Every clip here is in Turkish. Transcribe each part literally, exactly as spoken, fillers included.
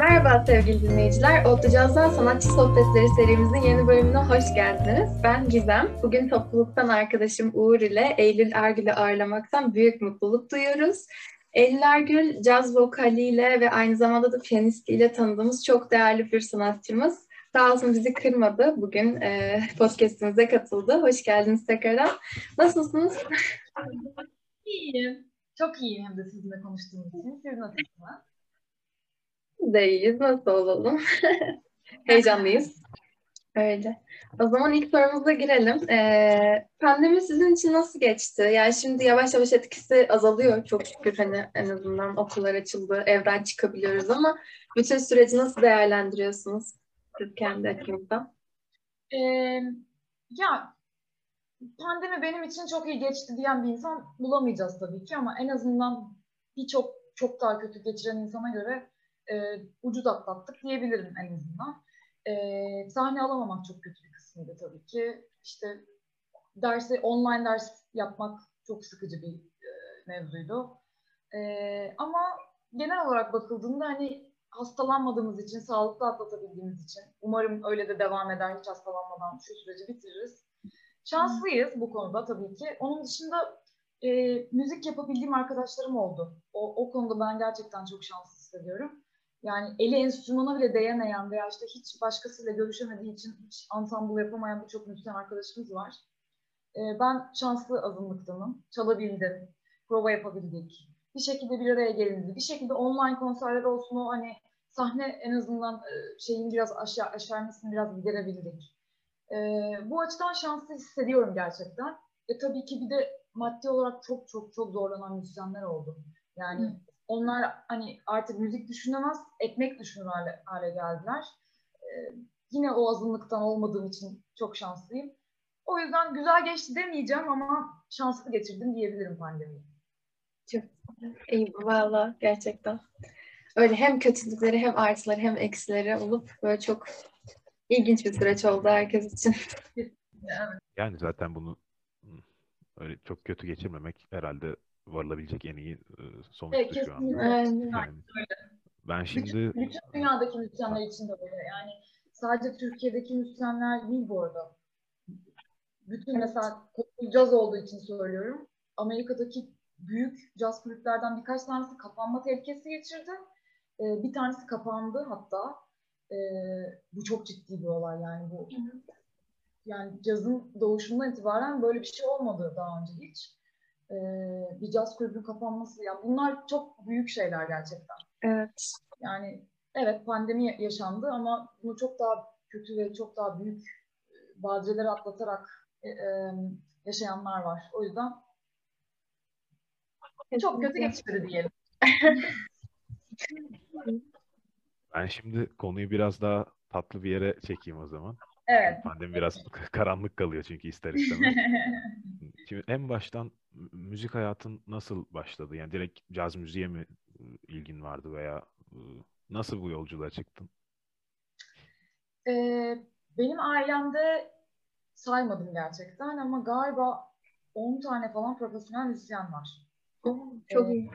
Merhaba sevgili dinleyiciler, Otlu Caz'dan Sanatçı Sohbetleri serimizin yeni bölümüne hoş geldiniz. Ben Gizem. Bugün topluluktan arkadaşım Uğur ile Eylül Ergül'ü ağırlamaktan büyük mutluluk duyuyoruz. Eylül Ergül, caz vokaliyle ve aynı zamanda da piyanistiyle tanıdığımız çok değerli bir sanatçımız. Sağ olsun bizi kırmadı. Bugün e, podcast'imize katıldı. Hoş geldiniz tekrardan. Nasılsınız? İyiyim. Çok iyiyim hem de sizinle konuştuğum için. Siz nasılsınız? Değiliz. Nasıl olalım? Heyecanlıyız. Öyle. O zaman ilk sorumuza girelim. Ee, pandemi sizin için nasıl geçti? Yani şimdi yavaş yavaş etkisi azalıyor. Çok şükür hani en azından okullar açıldı, evden çıkabiliyoruz ama bütün süreci nasıl değerlendiriyorsunuz siz kendi açınızdan? Ee, ya pandemi benim için çok iyi geçti diyen bir insan bulamayacağız tabii ki ama en azından birçok çok daha kötü geçiren insana göre E, ucuz atlattık diyebilirim en azından. E, sahne alamamak çok kötü bir kısımdı tabii ki. İşte dersi, online ders yapmak çok sıkıcı bir e, mevzuydu. E, ama genel olarak bakıldığında hani hastalanmadığımız için, sağlıklı atlatabildiğimiz için umarım öyle de devam eder, hiç hastalanmadan şu süreci bitiririz. Şanslıyız hmm. bu konuda tabii ki. Onun dışında e, müzik yapabildiğim arkadaşlarım oldu. O, o konuda ben gerçekten çok şanslı hissediyorum. Yani eli enstrümana bile değemeyen veya işte hiç başkasıyla görüşemediği için hiç ansambul yapamayan birçok müzisyen arkadaşımız var. Ee, ben şanslı azınlıktanım. Çalabildim, prova yapabildik. Bir şekilde bir araya gelindi. Bir şekilde online konserler olsun o hani sahne en azından şeyin biraz aşağı aşağımasını biraz giderebildik. Ee, bu açıdan şanslı hissediyorum gerçekten. E tabii ki bir de maddi olarak çok çok çok zorlanan müzisyenler oldu. Yani Hı. onlar hani artık müzik düşünemez, ekmek düşünür hale, hale geldiler. Ee, yine o azınlıktan olmadığım için çok şanslıyım. O yüzden güzel geçti demeyeceğim ama şanslı geçirdim diyebilirim pandemiyi. Çok iyi valla gerçekten. Öyle hem kötülükleri hem artıları hem eksileri olup böyle çok ilginç bir süreç oldu herkes için. Yani zaten bunu öyle çok kötü geçirmemek herhalde varılabilecek en iyi sonuçtu evet, şu an. Yani ben şimdi... Bütün, bütün dünyadaki müzisyenler için de böyle. Yani sadece Türkiye'deki müzisyenler değil bu arada. Bütün evet. Mesela caz olduğu için söylüyorum. Amerika'daki büyük caz kulüplerden birkaç tanesi kapanma tehlikesi geçirdi. Ee, bir tanesi kapandı hatta. Ee, bu çok ciddi bir olay yani bu. Yani cazın doğuşundan itibaren böyle bir şey olmadı daha önce hiç. Bir caz kulübünün kapanması ya bunlar çok büyük şeyler gerçekten. Evet. Yani evet pandemi yaşandı ama bunu çok daha kötü ve çok daha büyük badireleri atlatarak yaşayanlar var. O yüzden çok kötü geçti diyelim. Ben şimdi konuyu biraz daha tatlı bir yere çekeyim o zaman. Evet. Pandemi biraz karanlık kalıyor çünkü ister istemez. Şimdi en baştan müzik hayatın nasıl başladı? Yani direkt caz müziğe mi ilgin vardı veya nasıl bu yolculuğa çıktın? Ee, benim ailemde saymadım gerçekten ama galiba on tane falan profesyonel müzisyen var. Çok iyi.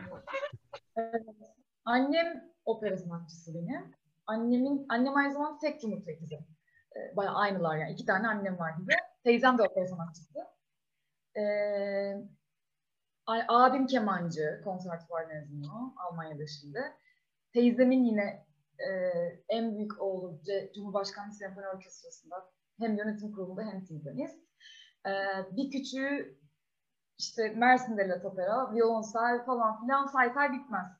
Ee, annem opera sanatçısı benim. Annemin, annem aynı zamanda tek yumurta ikizi. Ee, bayağı aynılar yani. İki tane annem var gibi. Teyzem de opera sanatçısı. Ee, abim kemancı, konservatuvar mezunu Almanya'da şimdi. Teyzemin yine e, en büyük oğlu Cumhurbaşkanlığı Senfoni Orkestrası'nda hem yönetim kurulunda hem tiyanist. Ee, bir küçüğü işte Mersin'de La Opera, violonsel falan filan say say bitmez.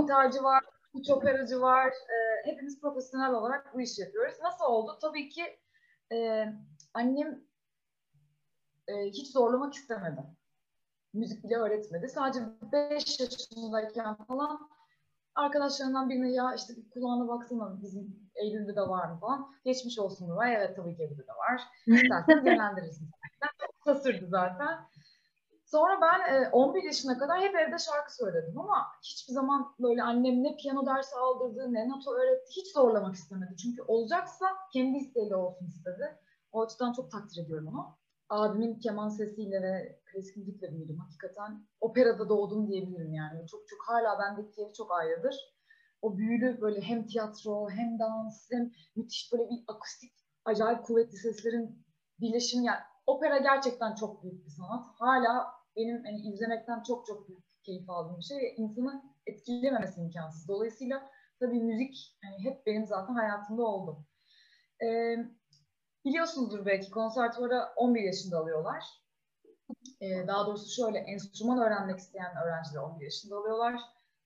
Gitarcı var, üç operacı var. Ee, hepimiz profesyonel olarak bu işi yapıyoruz. Nasıl oldu? Tabii ki e, annem hiç zorlamak istemedi. Müzik bile öğretmedi. Sadece beş yaşındayken falan arkadaşlarından birine ya işte kulağına baksana bizim Eylül'de de var mı falan. Geçmiş olsun Nuray. Evet tabii ki Eylül'de de var. İstersen genellendirirsin. Çok sürdü zaten. Sonra ben on bir yaşına kadar hep evde şarkı söyledim ama hiçbir zaman böyle annem ne piyano dersi aldırdı ne notu öğretti. Hiç zorlamak istemedi. Çünkü olacaksa kendi isteğiyle olsun istedi. O açıdan çok takdir ediyorum onu. Abimin keman sesiyle ve klasik müzikle büyüdüm. Hakikaten operada doğdum diyebilirim yani. Çok çok hala bendeki yeri çok ayrıdır. o büyülü böyle hem tiyatro hem dans hem müthiş böyle bir akustik acayip kuvvetli seslerin birleşimi. Yani opera gerçekten çok büyük bir sanat. Hala benim hani izlemekten çok çok büyük keyif aldığım bir şey ve insanı etkilememesi imkansız. Dolayısıyla tabii müzik yani hep benim zaten hayatımda oldu. Ee, biliyorsunuzdur belki konservatuvara on bir yaşında alıyorlar. Ee, daha doğrusu şöyle enstrüman öğrenmek isteyen öğrenciler on bir yaşında alıyorlar.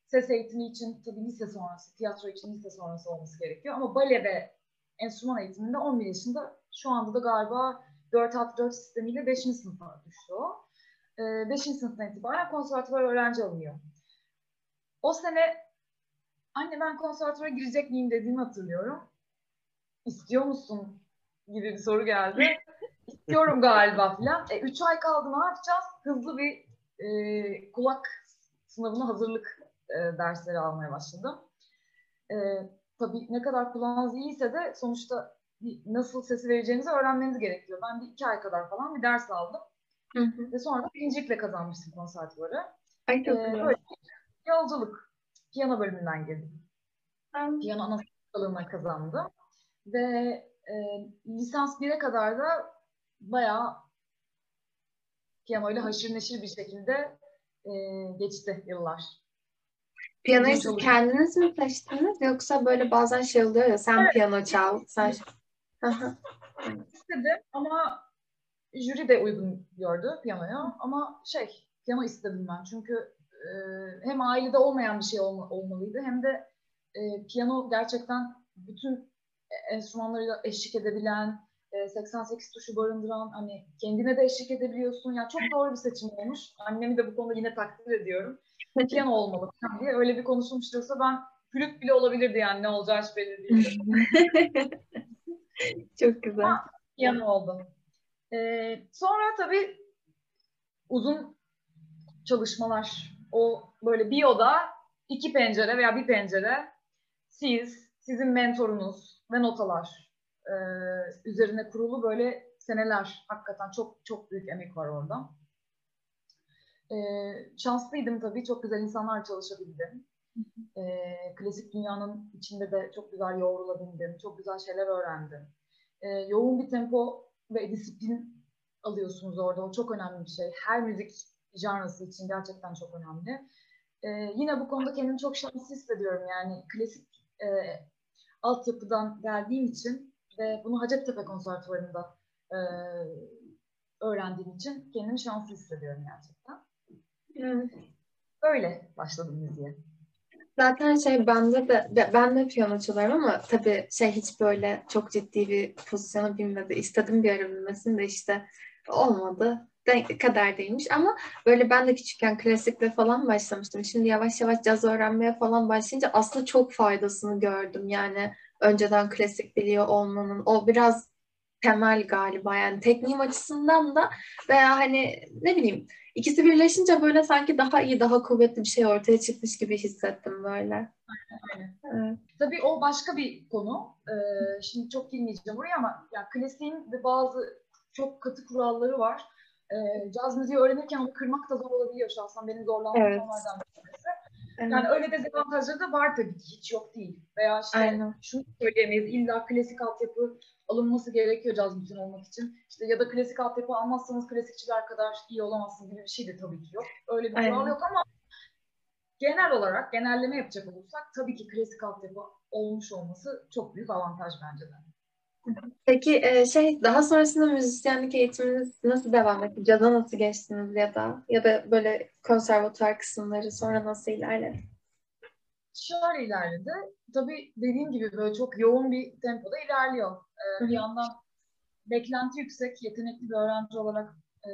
Ses eğitimi için tabii lise sonrası, tiyatro için lise sonrası olması gerekiyor. Ama bale ve enstrüman eğitiminde on bir yaşında, şu anda da galiba dört artı dört sistemiyle beşinci sınıfa düştü o. Ee, beşinci sınıftan itibaren konservatuvara öğrenci alınıyor. O sene anne ben konservatuvara girecek miyim dediğimi hatırlıyorum. İstiyor musun gibi bir soru geldi. İstiyorum galiba falan. E, üç ay kaldı, ne yapacağız? Hızlı bir e, kulak sınavına hazırlık e, dersleri almaya başladım. E, tabii ne kadar kulağınız iyiyse de sonuçta nasıl sesi vereceğinizi öğrenmeniz gerekiyor. Ben bir iki ay kadar falan bir ders aldım. Hı hı. Ve sonra birincilikle kazanmıştım konservatuvarı. Ay çok güzel. Ee, böyle yolculuk. Piyano bölümünden girdim. Hı. Piyano anasını kazandım. Ve e, lisans bire kadar da bayağı piyanoyla haşır neşir bir şekilde e, geçti yıllar. Piyanoyu siz kendiniz mi seçtiniz? Yoksa böyle bazen şey oluyor ya, sen evet, piyano çal, sen... İstedim ama jüri de uygun gördü piyanoya. Ama şey, piyano istedim ben. Çünkü e, hem ailede olmayan bir şey olma, olmalıydı hem de e, piyano gerçekten bütün enstrümanlarıyla eşlik edebilen, e, seksen sekiz tuşu barındıran, hani kendine de eşlik edebiliyorsun. Yani çok doğru bir seçim olmuş. Annemi de bu konuda yine takdir ediyorum. Piyano olmalı falan diye öyle bir konuşulmuş olsa ben flüt bile olabilirdi yani, ne olacağı hiç belli değil. Çok güzel. Ama piyano oldu. Ee, sonra tabii uzun çalışmalar. O böyle bir oda, iki pencere veya bir pencere, siz, sizin mentorunuz ve notalar e, üzerine kurulu böyle seneler. Hakikaten çok çok büyük emek var orada. Ee, şanslıydım tabii. Çok güzel insanlar çalışabildim. Ee, klasik dünyanın içinde de çok güzel yoğrulabildim. Çok güzel şeyler öğrendim. Ee, yoğun bir tempo ve disiplin alıyorsunuz orada. O çok önemli bir şey. Her müzik janrası için gerçekten çok önemli. Ee, yine bu konuda kendimi çok şanslı hissediyorum. Yani klasik e, altyapıdan geldiğim için ve bunu Hacettepe Konservatuvarı'nda e, öğrendiğim için kendimi şanslı hissediyorum gerçekten. Evet. Öyle başladım müziğe. Zaten şey bende de, ben de piyano çalıyorum ama tabii şey hiç böyle çok ciddi bir pozisyona binmedi. İstedim bir ara binmesini de işte olmadı. Denk, kader değilmiş ama böyle ben de küçükken klasikle falan başlamıştım. Şimdi yavaş yavaş caz öğrenmeye falan başlayınca aslında çok faydasını gördüm. Yani önceden klasik biliyor olmanın o biraz temel galiba yani tekniğim açısından da veya hani ne bileyim ikisi birleşince böyle sanki daha iyi, daha kuvvetli bir şey ortaya çıkmış gibi hissettim böyle. Aynen, aynen. Evet. Tabii o başka bir konu. Ee, şimdi çok girmeyeceğim oraya ama yani klasiğin de bazı çok katı kuralları var. Ee, caz müziği öğrenirken onu kırmak da zor olabiliyor şahsen. Benim zorlandığım evet. konulardan birisi. Evet. Yani öyle dezavantajları da var tabii ki. Hiç yok değil. Veya işte aynen. Şunu söyleyemeyiz. İlla klasik altyapı alınması gerekiyor caz müziği olmak için. İşte ya da klasik altyapı almazsanız klasikçiler kadar iyi olamazsınız gibi bir şey de tabii ki yok. Öyle bir kural yok ama genel olarak genelleme yapacak olursak tabii ki klasik altyapı olmuş olması çok büyük avantaj bence de. Peki şey daha sonrasında müzisyenlik eğitiminiz nasıl devam etti? Caza nasıl geçtiniz ya da ya da böyle konservatuar kısımları sonra nasıl ilerledi? Şöyle ilerledi. Tabii dediğim gibi böyle çok yoğun bir tempoda ilerliyor. Ee, bir yandan beklenti yüksek, yetenekli bir öğrenci olarak e,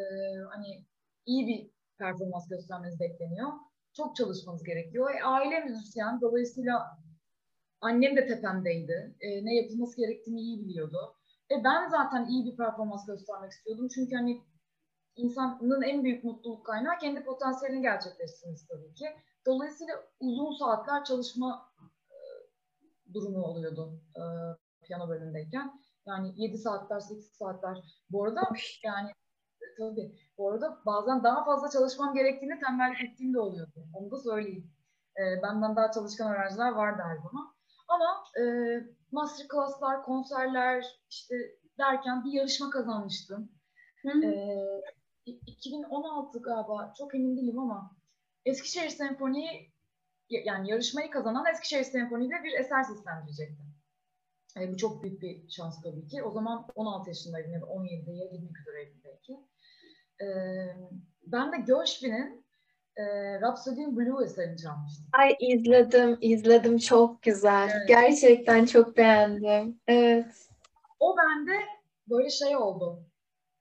hani iyi bir performans göstermeniz bekleniyor. Çok çalışmanız gerekiyor. E, aile müzisyen, dolayısıyla annem de tepemdeydi. E, ne yapılması gerektiğini iyi biliyordu. E, ben zaten iyi bir performans göstermek istiyordum. Çünkü hani insanın en büyük mutluluk kaynağı kendi potansiyelini gerçekleştirmesi tabii ki. Dolayısıyla uzun saatler çalışma e, durumu oluyordu e, piyano bölümündeyken. Yani yedi saatler, sekiz saatler. Bu arada yani tabii bu arada bazen daha fazla çalışmam gerektiğini tembellik ettiğim de oluyordu. Onu da söyleyeyim. E, E, benden daha çalışkan öğrenciler var der bana. Ama e, masterclasslar, konserler işte derken bir yarışma kazanmıştım. E, iki bin on altı galiba, çok emin değilim ama Eskişehir Senfoni, yani yarışmayı kazanan Eskişehir Senfoni'de bir eser seslendirecektim. E, bu çok büyük bir şans tabii ki. O zaman on altı yaşındaydım ya da on yedide ya yirmi üzereydim belki. E, ben de Gershwin'in e, Rhapsody in Blue eserini çalmıştım. Ay izledim, izledim. Çok güzel. Evet. Gerçekten çok beğendim. Evet. O bende böyle şey oldu.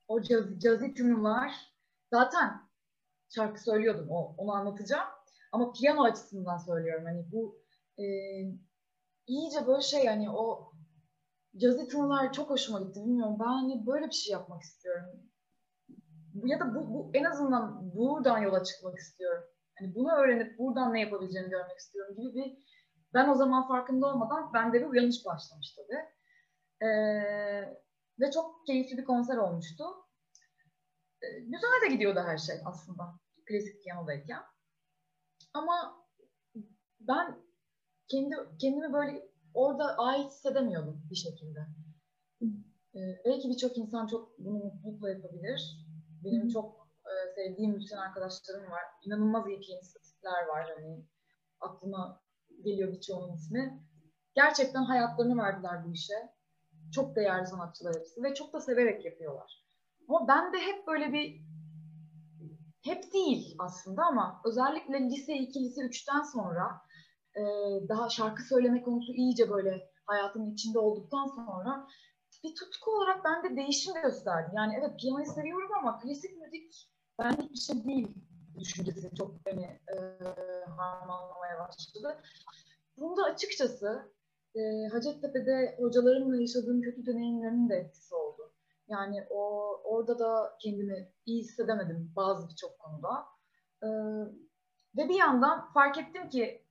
O caz, cazi tınılar. Zaten şarkı söylüyordum, o, onu anlatacağım. Ama piyano açısından söylüyorum. Hani bu e, iyice böyle şey, hani o cazi tınılar çok hoşuma gitti. Bilmiyorum, ben hani böyle bir şey yapmak istiyorum. Ya da bu, bu en azından buradan yola çıkmak istiyorum. Hani bunu öğrenip buradan ne yapabileceğimi görmek istiyorum gibi bir, ben o zaman farkında olmadan bende bir uyanış başlamış tabii. Ee, ve çok keyifli bir konser olmuştu. Ee, güzel de gidiyordu her şey aslında. Klasik piyanodayken. Ama ben kendi kendimi böyle orada ait hissedemiyordum bir şekilde. Ee, belki birçok insan çok bunu mutlulukla yapabilir. Benim Hı-hı. çok e, sevdiğim bütün arkadaşlarım var. İnanılmaz iyi piyanistler var. Hani aklıma geliyor birçoğunun ismi. Gerçekten hayatlarını verdiler bu işe. Çok değerli sanatçılar hepsi ve çok da severek yapıyorlar. Ama ben de hep böyle bir, hep değil aslında ama özellikle lise iki, lise üçten sonra e, daha şarkı söyleme konusu iyice böyle hayatımın içinde olduktan sonra bir tutku olarak ben de değişim gösterdi. Yani evet, piyanoyu seviyorum ama klasik müzik bende hiçbir şey değil düşüncesi çok beni e, harmanlamaya başladı. Bunda açıkçası e, Hacettepe'de hocalarımla yaşadığım kötü deneyimlerimin de etkisi oldu. Yani o orada da kendimi iyi hissedemedim bazı birçok konuda. E, ve bir yandan fark ettim ki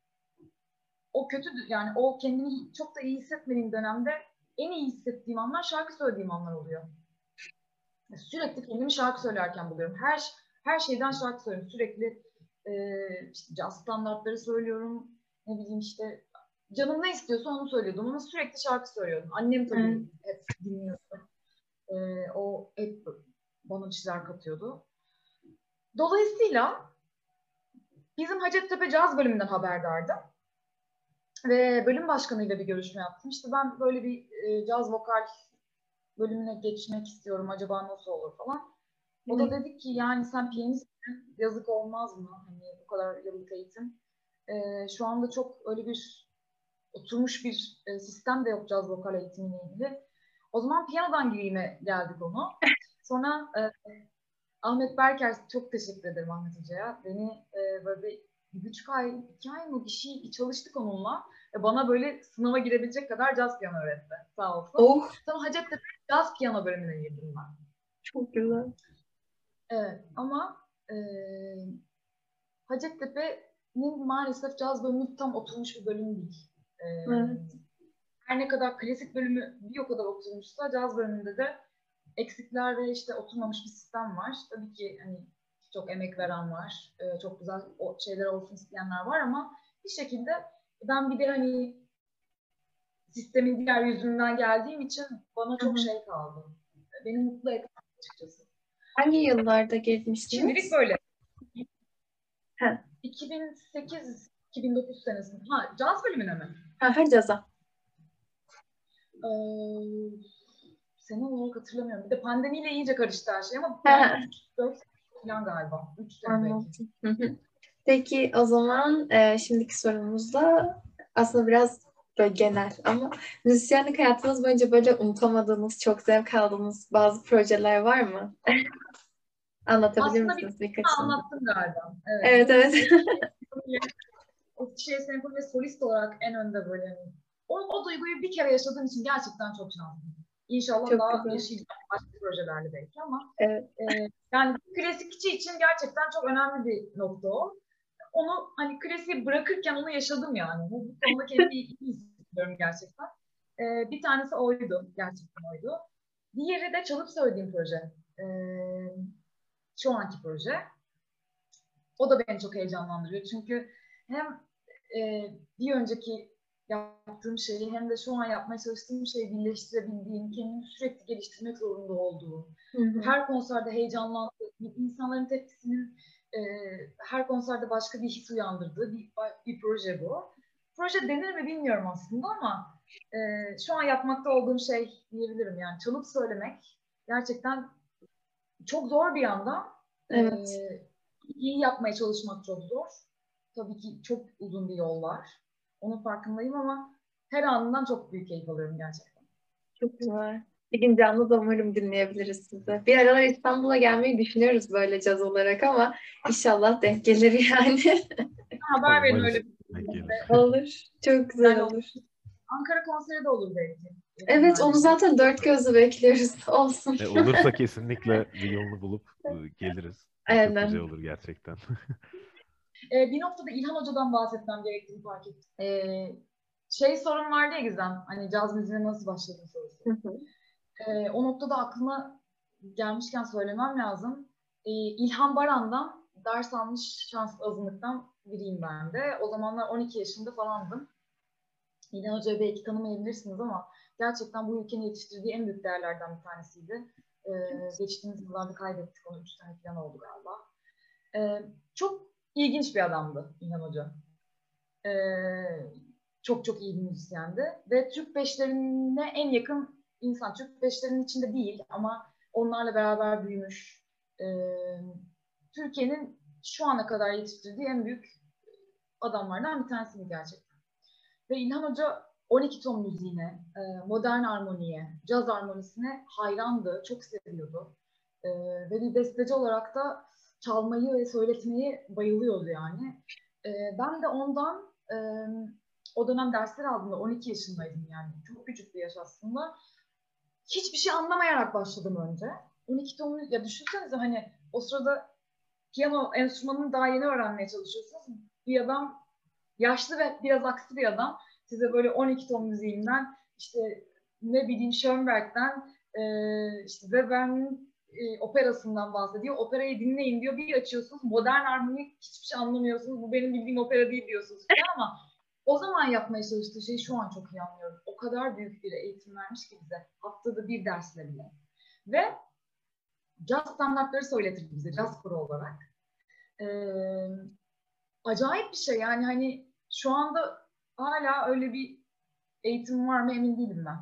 o kötü, yani o kendini çok da iyi hissetmediğim dönemde en iyi hissettiğim anlar şarkı söylediğim anlar oluyor. Sürekli kendimi şarkı söylerken buluyorum. Her her şeyden şarkı söylüyorum. Sürekli e, işte caz standartları söylüyorum. Ne bileyim işte canım ne istiyorsa onu söylüyordum ama sürekli şarkı söylüyordum. Annem tabii hmm. hep dinliyordu. E, o hep bana bir şeyler katıyordu. Dolayısıyla bizim Hacettepe Caz bölümünden haberdardım. Ve bölüm başkanıyla bir görüşme yaptım. İşte ben böyle bir e, caz vokal bölümüne geçmek istiyorum. Acaba nasıl olur falan. O da dedi ki yani sen piyanistsin, yazık olmaz mı? Hani bu kadar yıllık eğitim. E, şu anda çok öyle bir oturmuş bir e, sistem de yok caz vokal eğitimiyle ilgili. O zaman piyanodan gireyime geldik onu. Sonra e, Ahmet Berker, çok teşekkür ederim Ahmet Hoca'ya. Beni e, böyle bir üç ay, iki ay mı bir şey çalıştık onunla. Bana böyle sınava girebilecek kadar caz piyano öğretti. Sağ olsun. Oh. Sonra Hacettepe caz piyano bölümüne girdim ben. Çok güzel. Evet ama e, Hacettepe'nin maalesef caz bölümü tam oturmuş bir bölüm değil. E, evet. Her ne kadar klasik bölümü bir o kadar oturmuşsa caz bölümünde de eksikler ve işte oturmamış bir sistem var. Tabii ki hani çok emek veren var, ee, çok güzel şeyler olsun isteyenler var ama bir şekilde ben bir de hani sistemin diğer yüzünden geldiğim için bana çok Hı-hı. şey kaldı. Beni mutlu etti açıkçası. Hangi yıllarda gelmiştiniz? Şimdilik böyle. iki bin sekiz iki bin dokuz senesinde. Ha, caz bölümüne mi? Ha, her caza. Ee, sene olarak hatırlamıyorum. Bir de pandemiyle iyice karıştı her şey ama dört plan galiba. Üç Peki o zaman e, şimdiki sorumuz da aslında biraz böyle genel ama müzisyenlik hayatınız boyunca böyle unutamadığınız, çok zevk aldığınız bazı projeler var mı? Anlatabilir aslında misiniz birkaçını? Aslında anlattım galiba. Evet evet. evet. O şey senfoni solist olarak en önde böyle. O, o duyguyu bir kere yaşadığım için gerçekten çok şanslıyım. İnşallah çok daha yaşayacağım başka projelerle belki ama evet. e, yani klasikçi için gerçekten çok önemli bir nokta o. Onu hani klasiği bırakırken onu yaşadım yani. Bu konuda kendimi iyi hissediyorum gerçekten. E, bir tanesi oydu. Gerçekten oydu. Diğeri de çalıp söylediğim proje. E, şu anki proje. O da beni çok heyecanlandırıyor. Çünkü hem e, bir önceki yaptığım şeyi hem de şu an yapmaya çalıştığım şeyi birleştirebildiğim, kendimi sürekli geliştirmek zorunda olduğum, hı hı. her konserde heyecanlandığım, insanların tepkisinin e, her konserde başka bir his uyandırdığı bir, bir proje bu. Proje denir mi bilmiyorum aslında ama e, şu an yapmakta olduğum şey diyebilirim. Yani çalıp söylemek gerçekten çok zor bir yandan. Evet. E, iyi yapmaya çalışmak çok zor. Tabii ki çok uzun bir yol var. Onun farkındayım ama her anından çok büyük keyif alıyorum gerçekten. Çok güzel. Bir gün canlı da umarım dinleyebiliriz sizi. Bir aralar İstanbul'a gelmeyi düşünüyoruz böyle caz olarak ama inşallah denk gelir yani. Haber verin öyle bir olur. Çok güzel yani olur. olur. Ankara konseri de olur belki. Evet, onu zaten dört gözle bekliyoruz. Olsun. E, olursa kesinlikle bir yolunu bulup geliriz. Aynen. Çok güzel olur gerçekten. Ee, bir noktada İlhan Hoca'dan bahsetmem gerektiğini fark ettim. Ee, şey sorun vardı ya Gizem, hani caz müziğine nasıl başladın sorusu. Ee, o noktada aklıma gelmişken söylemem lazım. Ee, İlhan Baran'dan ders almış şans azınlıktan biriyim ben de. O zamanlar on iki yaşında falandım. İlhan Hoca'yı belki tanımayabilirsiniz ama gerçekten bu ülkenin yetiştirdiği en büyük değerlerden bir tanesiydi. Ee, geçtiğimiz yıllarda kaybettik onu, üç tane falan oldu galiba. Ee, çok İlginç bir adamdı İlhan Hoca. Ee, çok çok iyi bir müzisyendi. Ve Türk beşlerine en yakın insan. Türk beşlerinin içinde değil ama onlarla beraber büyümüş. Ee, Türkiye'nin şu ana kadar yetiştirdiği en büyük adamlardan bir tanesiydi gerçekten. Ve İlhan Hoca on iki ton müziğine, modern armoniye, caz armonisine hayrandı. Çok seviyordu. Ee, ve bir besteci olarak da çalmayı ve söyletmeyi bayılıyordu yani. Ee, ben de ondan e, o dönem dersler aldığımda on iki yaşındaydım yani. Çok küçük bir yaş aslında. Hiçbir şey anlamayarak başladım önce. on iki ton ya düşünsenize hani o sırada piyano enstrümanını daha yeni öğrenmeye çalışıyorsunuz. Bir adam yaşlı ve biraz aksi bir adam size böyle on iki ton müziğinden işte ne bileyim Schönberg'den e, işte Webern'in E, operasından bahsediyor. Operayı dinleyin diyor. Bir açıyorsunuz. Modern armoni hiçbir şey anlamıyorsunuz. Bu benim bildiğim opera değil diyorsunuz. Ama o zaman yapmaya çalıştığı şeyi şu an çok iyi anlıyorum. O kadar büyük bir eğitim vermiş ki bize. Haftada bir dersle bile. Ve caz standartları söyletirdi bize. Caz pro olarak. Ee, acayip bir şey. Yani hani şu anda hala öyle bir eğitim var mı emin değilim ben.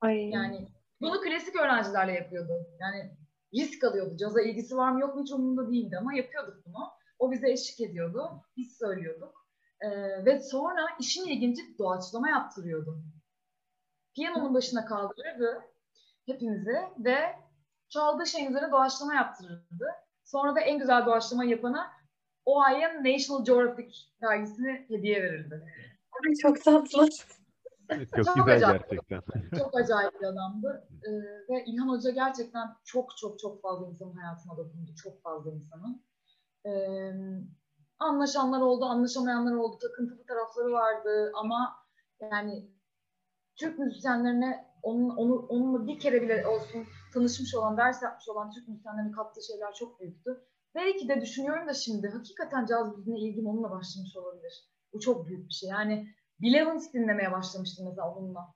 Ay. Yani bunu klasik öğrencilerle yapıyordu. Yani risk alıyordu. Caza ilgisi var mı yok mu hiç umurumda değildi ama yapıyorduk bunu. O bize eşlik ediyordu. Biz söylüyorduk. Ee, ve sonra işin ilginci doğaçlama yaptırıyordu. Piyanonun başına kaldırırdı hepimizi ve çaldığı şeyin üzerine doğaçlama yaptırırdı. Sonra da en güzel doğaçlama yapana o ayın National Geographic dergisini hediye verirdi. Ay, çok tatlı. Çok, çok güzel acayip. Gerçekten. Çok acayip bir adamdı. Ee, ve İlhan Hoca gerçekten çok çok çok fazla insanın hayatına dokundu. Çok fazla insanın. Ee, anlaşanlar oldu, anlaşamayanlar oldu. Takıntılı tarafları vardı ama yani Türk müzisyenlerine onun, onu, onunla bir kere bile olsun tanışmış olan, ders yapmış olan Türk müzisyenlerine kattığı şeyler çok büyüktü. Belki de düşünüyorum da şimdi hakikaten caz müziğine ilgim onunla başlamış olabilir. Bu çok büyük bir şey. Yani Bilevins dinlemeye başlamıştım mesela onunla.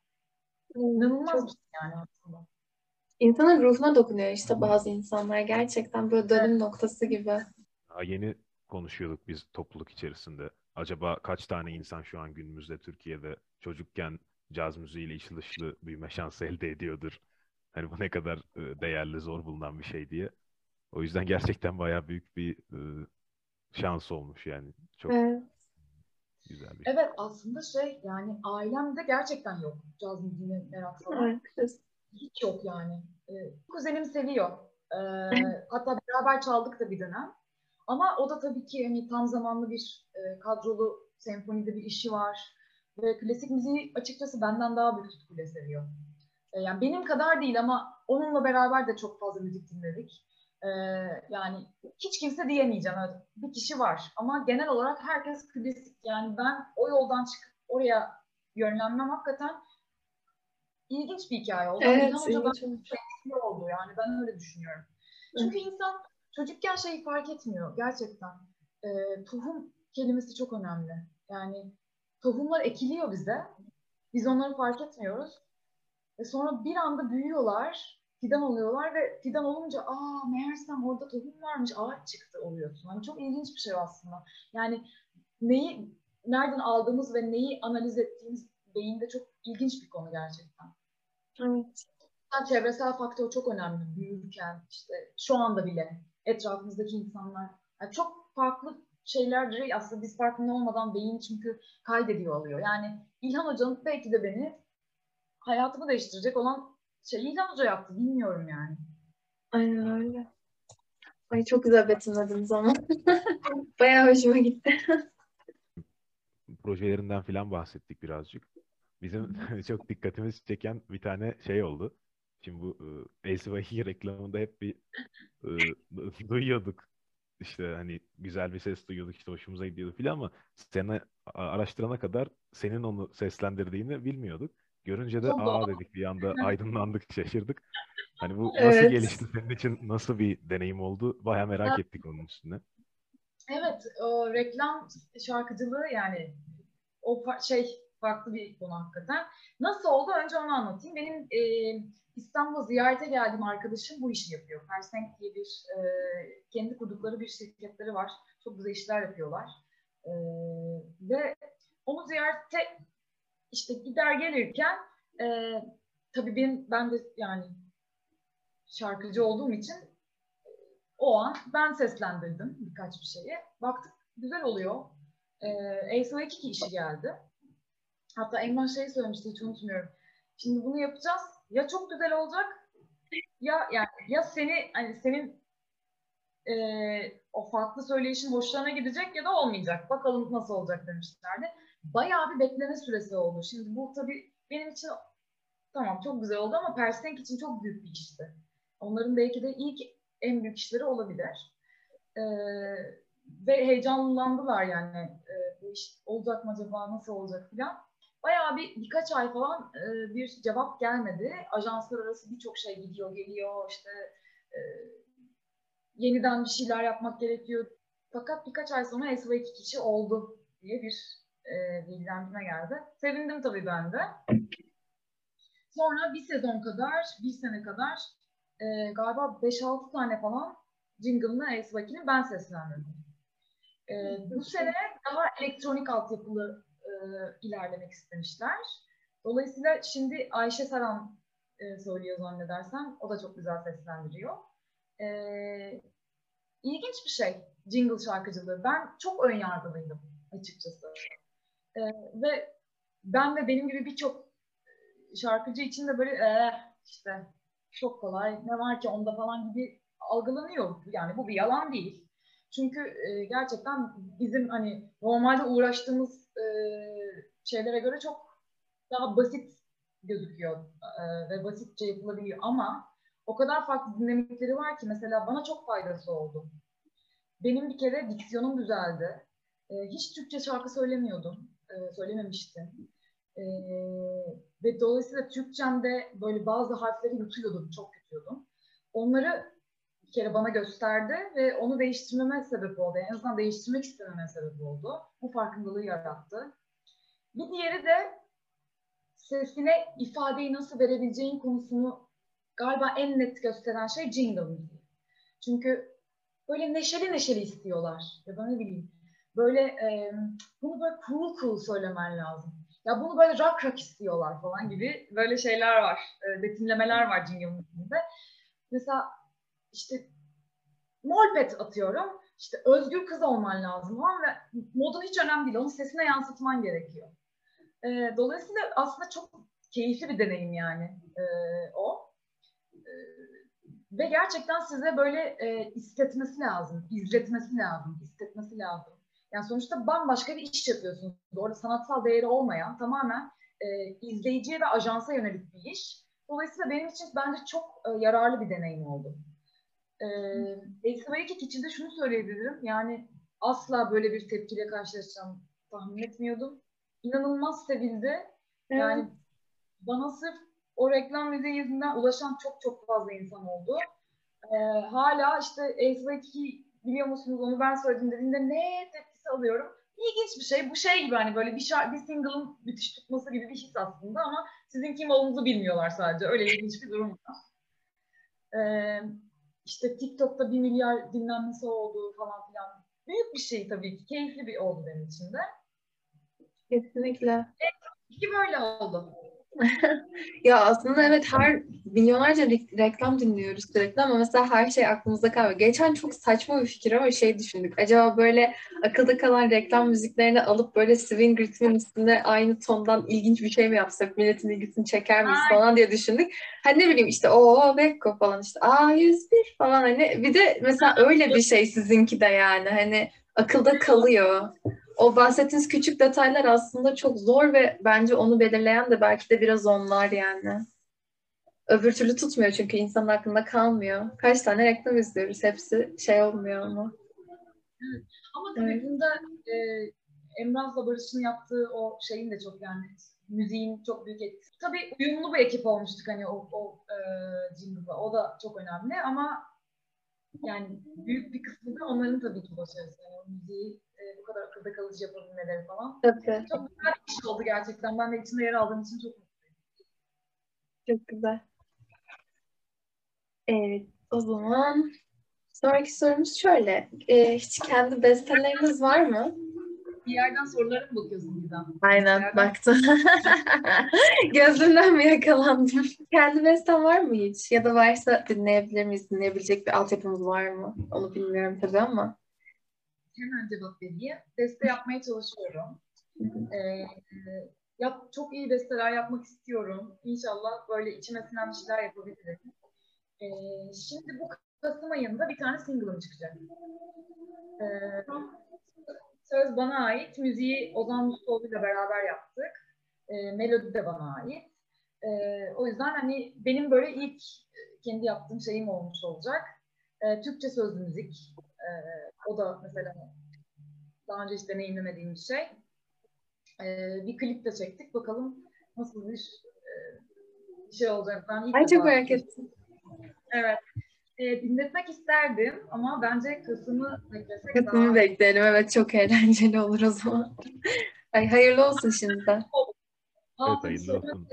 İnanılmaz bir şey yani aslında. İnsanın ruhuna dokunuyor işte bazı insanlar. Gerçekten böyle dönüm evet. noktası gibi. Daha yeni konuşuyorduk biz topluluk içerisinde. Acaba kaç tane insan şu an günümüzde Türkiye'de çocukken caz müziğiyle içli dışlı büyüme şansı elde ediyordur? Hani bu ne kadar değerli, zor bulunan bir şey diye. O yüzden gerçekten bayağı büyük bir şans olmuş yani. Çok. Evet. Güzel bir evet şey. Aslında şey yani ailemde gerçekten yok caz müziğine merak falan. Hiç yok yani. Ee, kuzenim seviyor. Ee, hatta beraber çaldık da bir dönem. Ama o da tabii ki yani tam zamanlı bir e, kadrolu senfonide bir işi var. Ve klasik müziği açıkçası benden daha büyük tutkuyla seviyor. Ee, yani benim kadar değil ama onunla beraber de çok fazla müzik dinledik. Ee, yani hiç kimse diyemeyeceğim. Evet, bir kişi var ama genel olarak herkes klasik. Yani ben o yoldan çıkıp oraya yönlenmem hakikaten ilginç bir hikaye oldu. Evet, İlhan Hoca'dan şey oldu yani ben öyle düşünüyorum. Çünkü evet. insan çocukken şeyi fark etmiyor gerçekten. E, tohum kelimesi çok önemli. Yani tohumlar ekiliyor bize. Biz onları fark etmiyoruz. Ve sonra bir anda büyüyorlar, fidan oluyorlar ve fidan olunca aa meğersem orada tohum varmış, ağaç çıktı oluyorsun. Yani çok ilginç bir şey aslında. Yani neyi nereden aldığımız ve neyi analiz ettiğimiz beyinde çok ilginç bir konu gerçekten. Evet. Çevresel faktör çok önemli büyürken, işte şu anda bile etrafımızdaki insanlar. Yani çok farklı şeyler aslında biz farkında olmadan beyin çünkü kaydediyor oluyor. Yani İlhan Hoca'nın belki de beni hayatımı değiştirecek olan şey İlhan Hoca yaptı. Bilmiyorum yani. Aynen öyle. Ay çok güzel betimlediniz ama. Bayağı hoşuma gitti. Projelerinden falan bahsettik birazcık. Bizim çok dikkatimiz çeken bir tane şey oldu. Şimdi bu Elsevier reklamında hep bir e, duyuyorduk. İşte hani güzel bir ses duyuyorduk, işte hoşumuza gidiyordu filan ama seni araştırana kadar senin onu seslendirdiğini bilmiyorduk. Görünce de aa dedik bir anda, aydınlandık, şaşırdık. Hani bu nasıl evet. gelişti senin için, nasıl bir deneyim oldu? Bayağı merak evet. ettik onun üstüne. Evet, o reklam şarkıcılığı yani o şey farklı bir konu hakikaten. Nasıl oldu? Önce onu anlatayım. Benim e, İstanbul'a ziyarete geldiğim arkadaşım bu işi yapıyor. Persenk diye bir e, kendi kurdukları bir şirketleri var. Çok güzel işler yapıyorlar. E, ve onu ziyarete işte gider gelirken e, tabii ben, ben de yani şarkıcı olduğum için e, o an ben seslendirdim birkaç bir şeyi. Baktık güzel oluyor. Eylül iki kişi geldi. Hatta Emrah şey söylemişti, hiç unutmuyorum. Şimdi bunu yapacağız. Ya çok güzel olacak ya yani ya seni hani senin e, o farklı söyleyişin hoşlarına gidecek ya da olmayacak. Bakalım nasıl olacak demişlerdi. Bayağı bir bekleme süresi oldu. Şimdi bu tabii benim için tamam çok güzel oldu ama Persenk için çok büyük bir işti. Onların belki de ilk en büyük işleri olabilir. Eee Ve heyecanlandılar yani e, bu iş olacak mı acaba, nasıl olacak filan. Bayağı bir birkaç ay falan e, bir cevap gelmedi. Ajanslar arası birçok şey gidiyor geliyor işte e, yeniden bir şeyler yapmak gerekiyor. Fakat birkaç ay sonra Esra iki kişi oldu diye bir e, bilgilendirme geldi. Sevindim tabii ben de. Sonra bir sezon kadar, bir sene kadar e, galiba beş altı tane falan jingle'ını Esra ikinin ben seslendirdim. Ee, bu sene daha elektronik altyapılı e, ilerlemek istemişler. Dolayısıyla şimdi Ayşe Saran e, söylüyor zannedersem. O da çok güzel seslendiriyor. E, ilginç bir şey jingle şarkıcılığı. Ben çok ön yargılıydım açıkçası. E, ve ben ve benim gibi birçok şarkıcı için de böyle ee, işte çok kolay ne var ki onda falan gibi algılanıyor. Yani bu bir yalan değil. Çünkü gerçekten bizim hani normalde uğraştığımız şeylere göre çok daha basit gözüküyor ve basitçe yapılabiliyor ama o kadar farklı dinamikleri var ki mesela bana çok faydası oldu. Benim bir kere diksiyonum düzeldi. Hiç Türkçe şarkı söylemiyordum, söylememiştim. Ve dolayısıyla Türkçemde böyle bazı harfleri yutuyordum, çok yutuyordum. Onları bir kere bana gösterdi ve onu değiştirmeme sebep oldu. En azından değiştirmek istememe sebep oldu. Bu farkındalığı yarattı. Bir diğeri de sesine ifadeyi nasıl verebileceğin konusunu galiba en net gösteren şey jingle müziği. Çünkü böyle neşeli neşeli istiyorlar. Ya da ne bileyim. Böyle e, bunu böyle cool cool söylemen lazım. Ya bunu böyle rock rock istiyorlar falan gibi böyle şeyler var. E, betimlemeler var jingle müziğinde. Mesela İşte molpet atıyorum. İşte özgür kız olman lazım ama modun hiç önemli değil. Onun sesine yansıtman gerekiyor. E, dolayısıyla aslında çok keyifli bir deneyim yani e, o. E, ve gerçekten size böyle e, hissetmesi lazım, izletmesi lazım, hissetmesi lazım. Yani sonuçta bambaşka bir iş yapıyorsunuz. Orada sanatsal değeri olmayan, tamamen e, izleyiciye ve ajansa yönelik bir iş. Dolayısıyla benim için bence çok e, yararlı bir deneyim oldu. Ekstraik için de şunu söyleyebilirim. Yani asla böyle bir tepkiyle karşılaşacağımı tahmin etmiyordum. İnanılmaz sevildi. Yani evet. Bana sırf o reklam müziği yüzünden ulaşan çok çok fazla insan oldu. Ee, hala işte Ekstraik biliyor musunuz onu ben söyledim dediğimde ne tepkisi alıyorum. İlginç bir şey. Bu şey gibi hani böyle bir, şarkı, bir single'ın bitiş tutması gibi bir his aslında ama sizin kim olduğunuzu bilmiyorlar sadece. Öyle ilginç bir durum var. Ee, işte TikTok'ta bir milyar dinlenmesi oldu falan filan. Büyük bir şey tabii ki. Keyifli bir oldu benim için de. Kesinlikle. İki böyle oldu. Ya aslında evet, her milyonlarca reklam dinliyoruz sürekli ama mesela her şey aklımızda kalıyor. Geçen çok saçma bir fikir ama şey düşündük. Acaba böyle akılda kalan reklam müziklerini alıp böyle swing ritmin üstünde aynı tondan ilginç bir şey mi yapsak? Milletin ilgisini çeker miyiz falan diye düşündük. Hani ne bileyim işte ooo Beko falan işte A yüz bir falan hani. Bir de mesela öyle bir şey sizinki de yani hani akılda kalıyor. O bahsettiğiniz küçük detaylar aslında çok zor ve bence onu belirleyen de belki de biraz onlar yani. Öbür türlü tutmuyor çünkü insanın aklında kalmıyor. Kaç tane reklam izliyoruz, hepsi şey olmuyor ama. Evet. Ama tabii evet. Bunda e, Emrah'la Barış'ın yaptığı o şeyin de çok yani müziğin çok büyük etkisi. Tabii uyumlu bir ekip olmuştuk hani o, o e, cimriba. O da çok önemli ama yani büyük bir kısmı da onların tabii ki başarısı. Yani o müziği e, bu kadar akılda kalıcı yapabilmeleri falan. Tabii. Çok güzel bir iş oldu gerçekten. Ben de içinde yer aldığım için çok mutluyum. Çok güzel. Evet, o zaman sonraki sorumuz şöyle. E, hiç kendi besteleriniz var mı? Bir yerden sorulara mı bakıyorsun Gizem? Aynen, yerden... baktım. Gözümden mi yakalandım? Kendi bestem var mı hiç? Ya da varsa dinleyebilir miyiz? Dinleyebilecek bir altyapımız var mı? Onu bilmiyorum tabii ama. Hemen cevap vereyim. Beste yapmaya çalışıyorum. Ee, yap, çok iyi besteler yapmak istiyorum. İnşallah böyle içime sinen bir şeyler yapabilirim. Ee, şimdi bu Kasım ayında bir tane single'ım çıkacak. Ee, Söz bana ait, müziği Ozan Mustafa ile beraber yaptık. E, melodi de bana ait. E, o yüzden hani benim böyle ilk kendi yaptığım şeyim olmuş olacak. E, Türkçe sözlü müzik. E, o da mesela daha önce hiç deneyimlemediğim bir şey. E, bir klip de çektik. Bakalım nasıl bir e, şey olacak. Ben ilk Ay çok merak ettim. Evet. E, dinletmek isterdim ama bence Kasım'ı beklesek Kasım'ı daha... Kasım'ı bekleyelim, evet, çok eğlenceli olur o zaman. Ay, hayırlı olsun şimdiden. Evet, hayırlı olsun.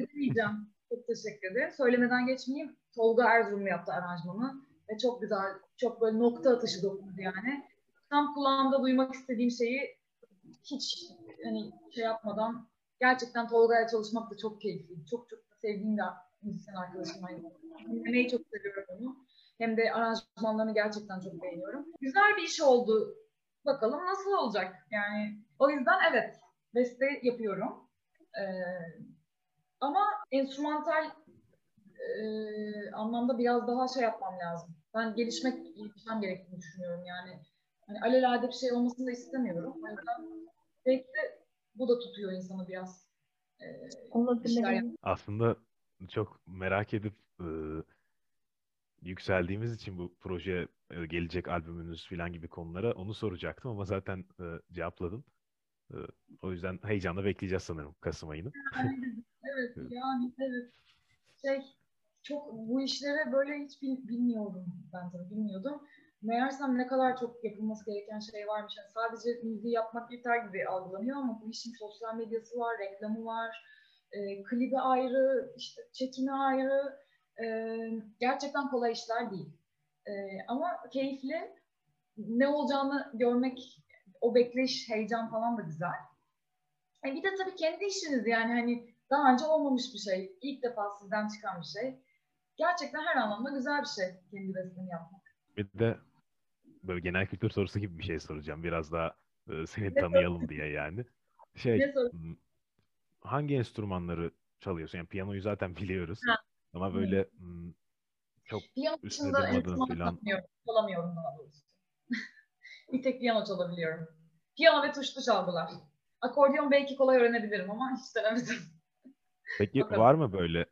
Çok teşekkür ederim. Söylemeden geçmeyeyim. Tolga Erzurumlu yaptı aranjmanı. Ve çok güzel, çok böyle nokta atışı dokundu yani. Tam kulağımda duymak istediğim şeyi hiç hani şey yapmadan, gerçekten Tolga'ya çalışmak da çok keyifli. Çok çok sevdiğim de müzisyen arkadaşım. Dinlemeyi çok seviyorum onu. Hem de aranjmanlarını gerçekten çok beğeniyorum. Güzel bir iş oldu. Bakalım nasıl olacak? Yani o yüzden evet, beste yapıyorum. Ee, ama enstrümantal e, anlamda biraz daha şey yapmam lazım. Ben gelişmek gelişmem gerektiğini düşünüyorum. Yani hani alelade bir şey olmasını da istemiyorum. O yüzden belki de bu da tutuyor insanı biraz. Ee, Olabilir. Aslında çok merak edip ıı... yükseldiğimiz için bu proje, gelecek albümünüz falan gibi konulara onu soracaktım ama zaten e, cevapladım. E, o yüzden heyecanla bekleyeceğiz sanırım Kasım ayını. Evet, evet yani evet. Şey, çok bu işlere böyle hiç bilmiyordum ben tabii bilmiyordum. Meğersem ne kadar çok yapılması gereken şey varmış. Yani sadece müziği yapmak yeter gibi algılanıyor ama bu işin sosyal medyası var, reklamı var, e, klibi ayrı, işte çekimi ayrı. Ee, gerçekten kolay işler değil. Ee, ama keyifli. Ne olacağını görmek, o bekleyiş, heyecan falan da güzel. E bir de tabii kendi işiniz yani hani daha önce olmamış bir şey. İlk defa sizden çıkan bir şey. Gerçekten her anlamda güzel bir şey kendi bestesini yapmak. Bir de böyle genel kültür sorusu gibi bir şey soracağım. Biraz daha e, seni tanıyalım diye yani. Şey, hangi enstrümanları çalıyorsun? Yani piyanoyu zaten biliyoruz. Ha. Ama böyle hmm. çok piyano üstüne durmadığın falan. Çalamıyorum daha doğrusu. Bir tek piyano çalabiliyorum. Piyano ve tuşlu çalgılar. Akordeon belki kolay öğrenebilirim ama hiç denemedim. Peki var mı böyle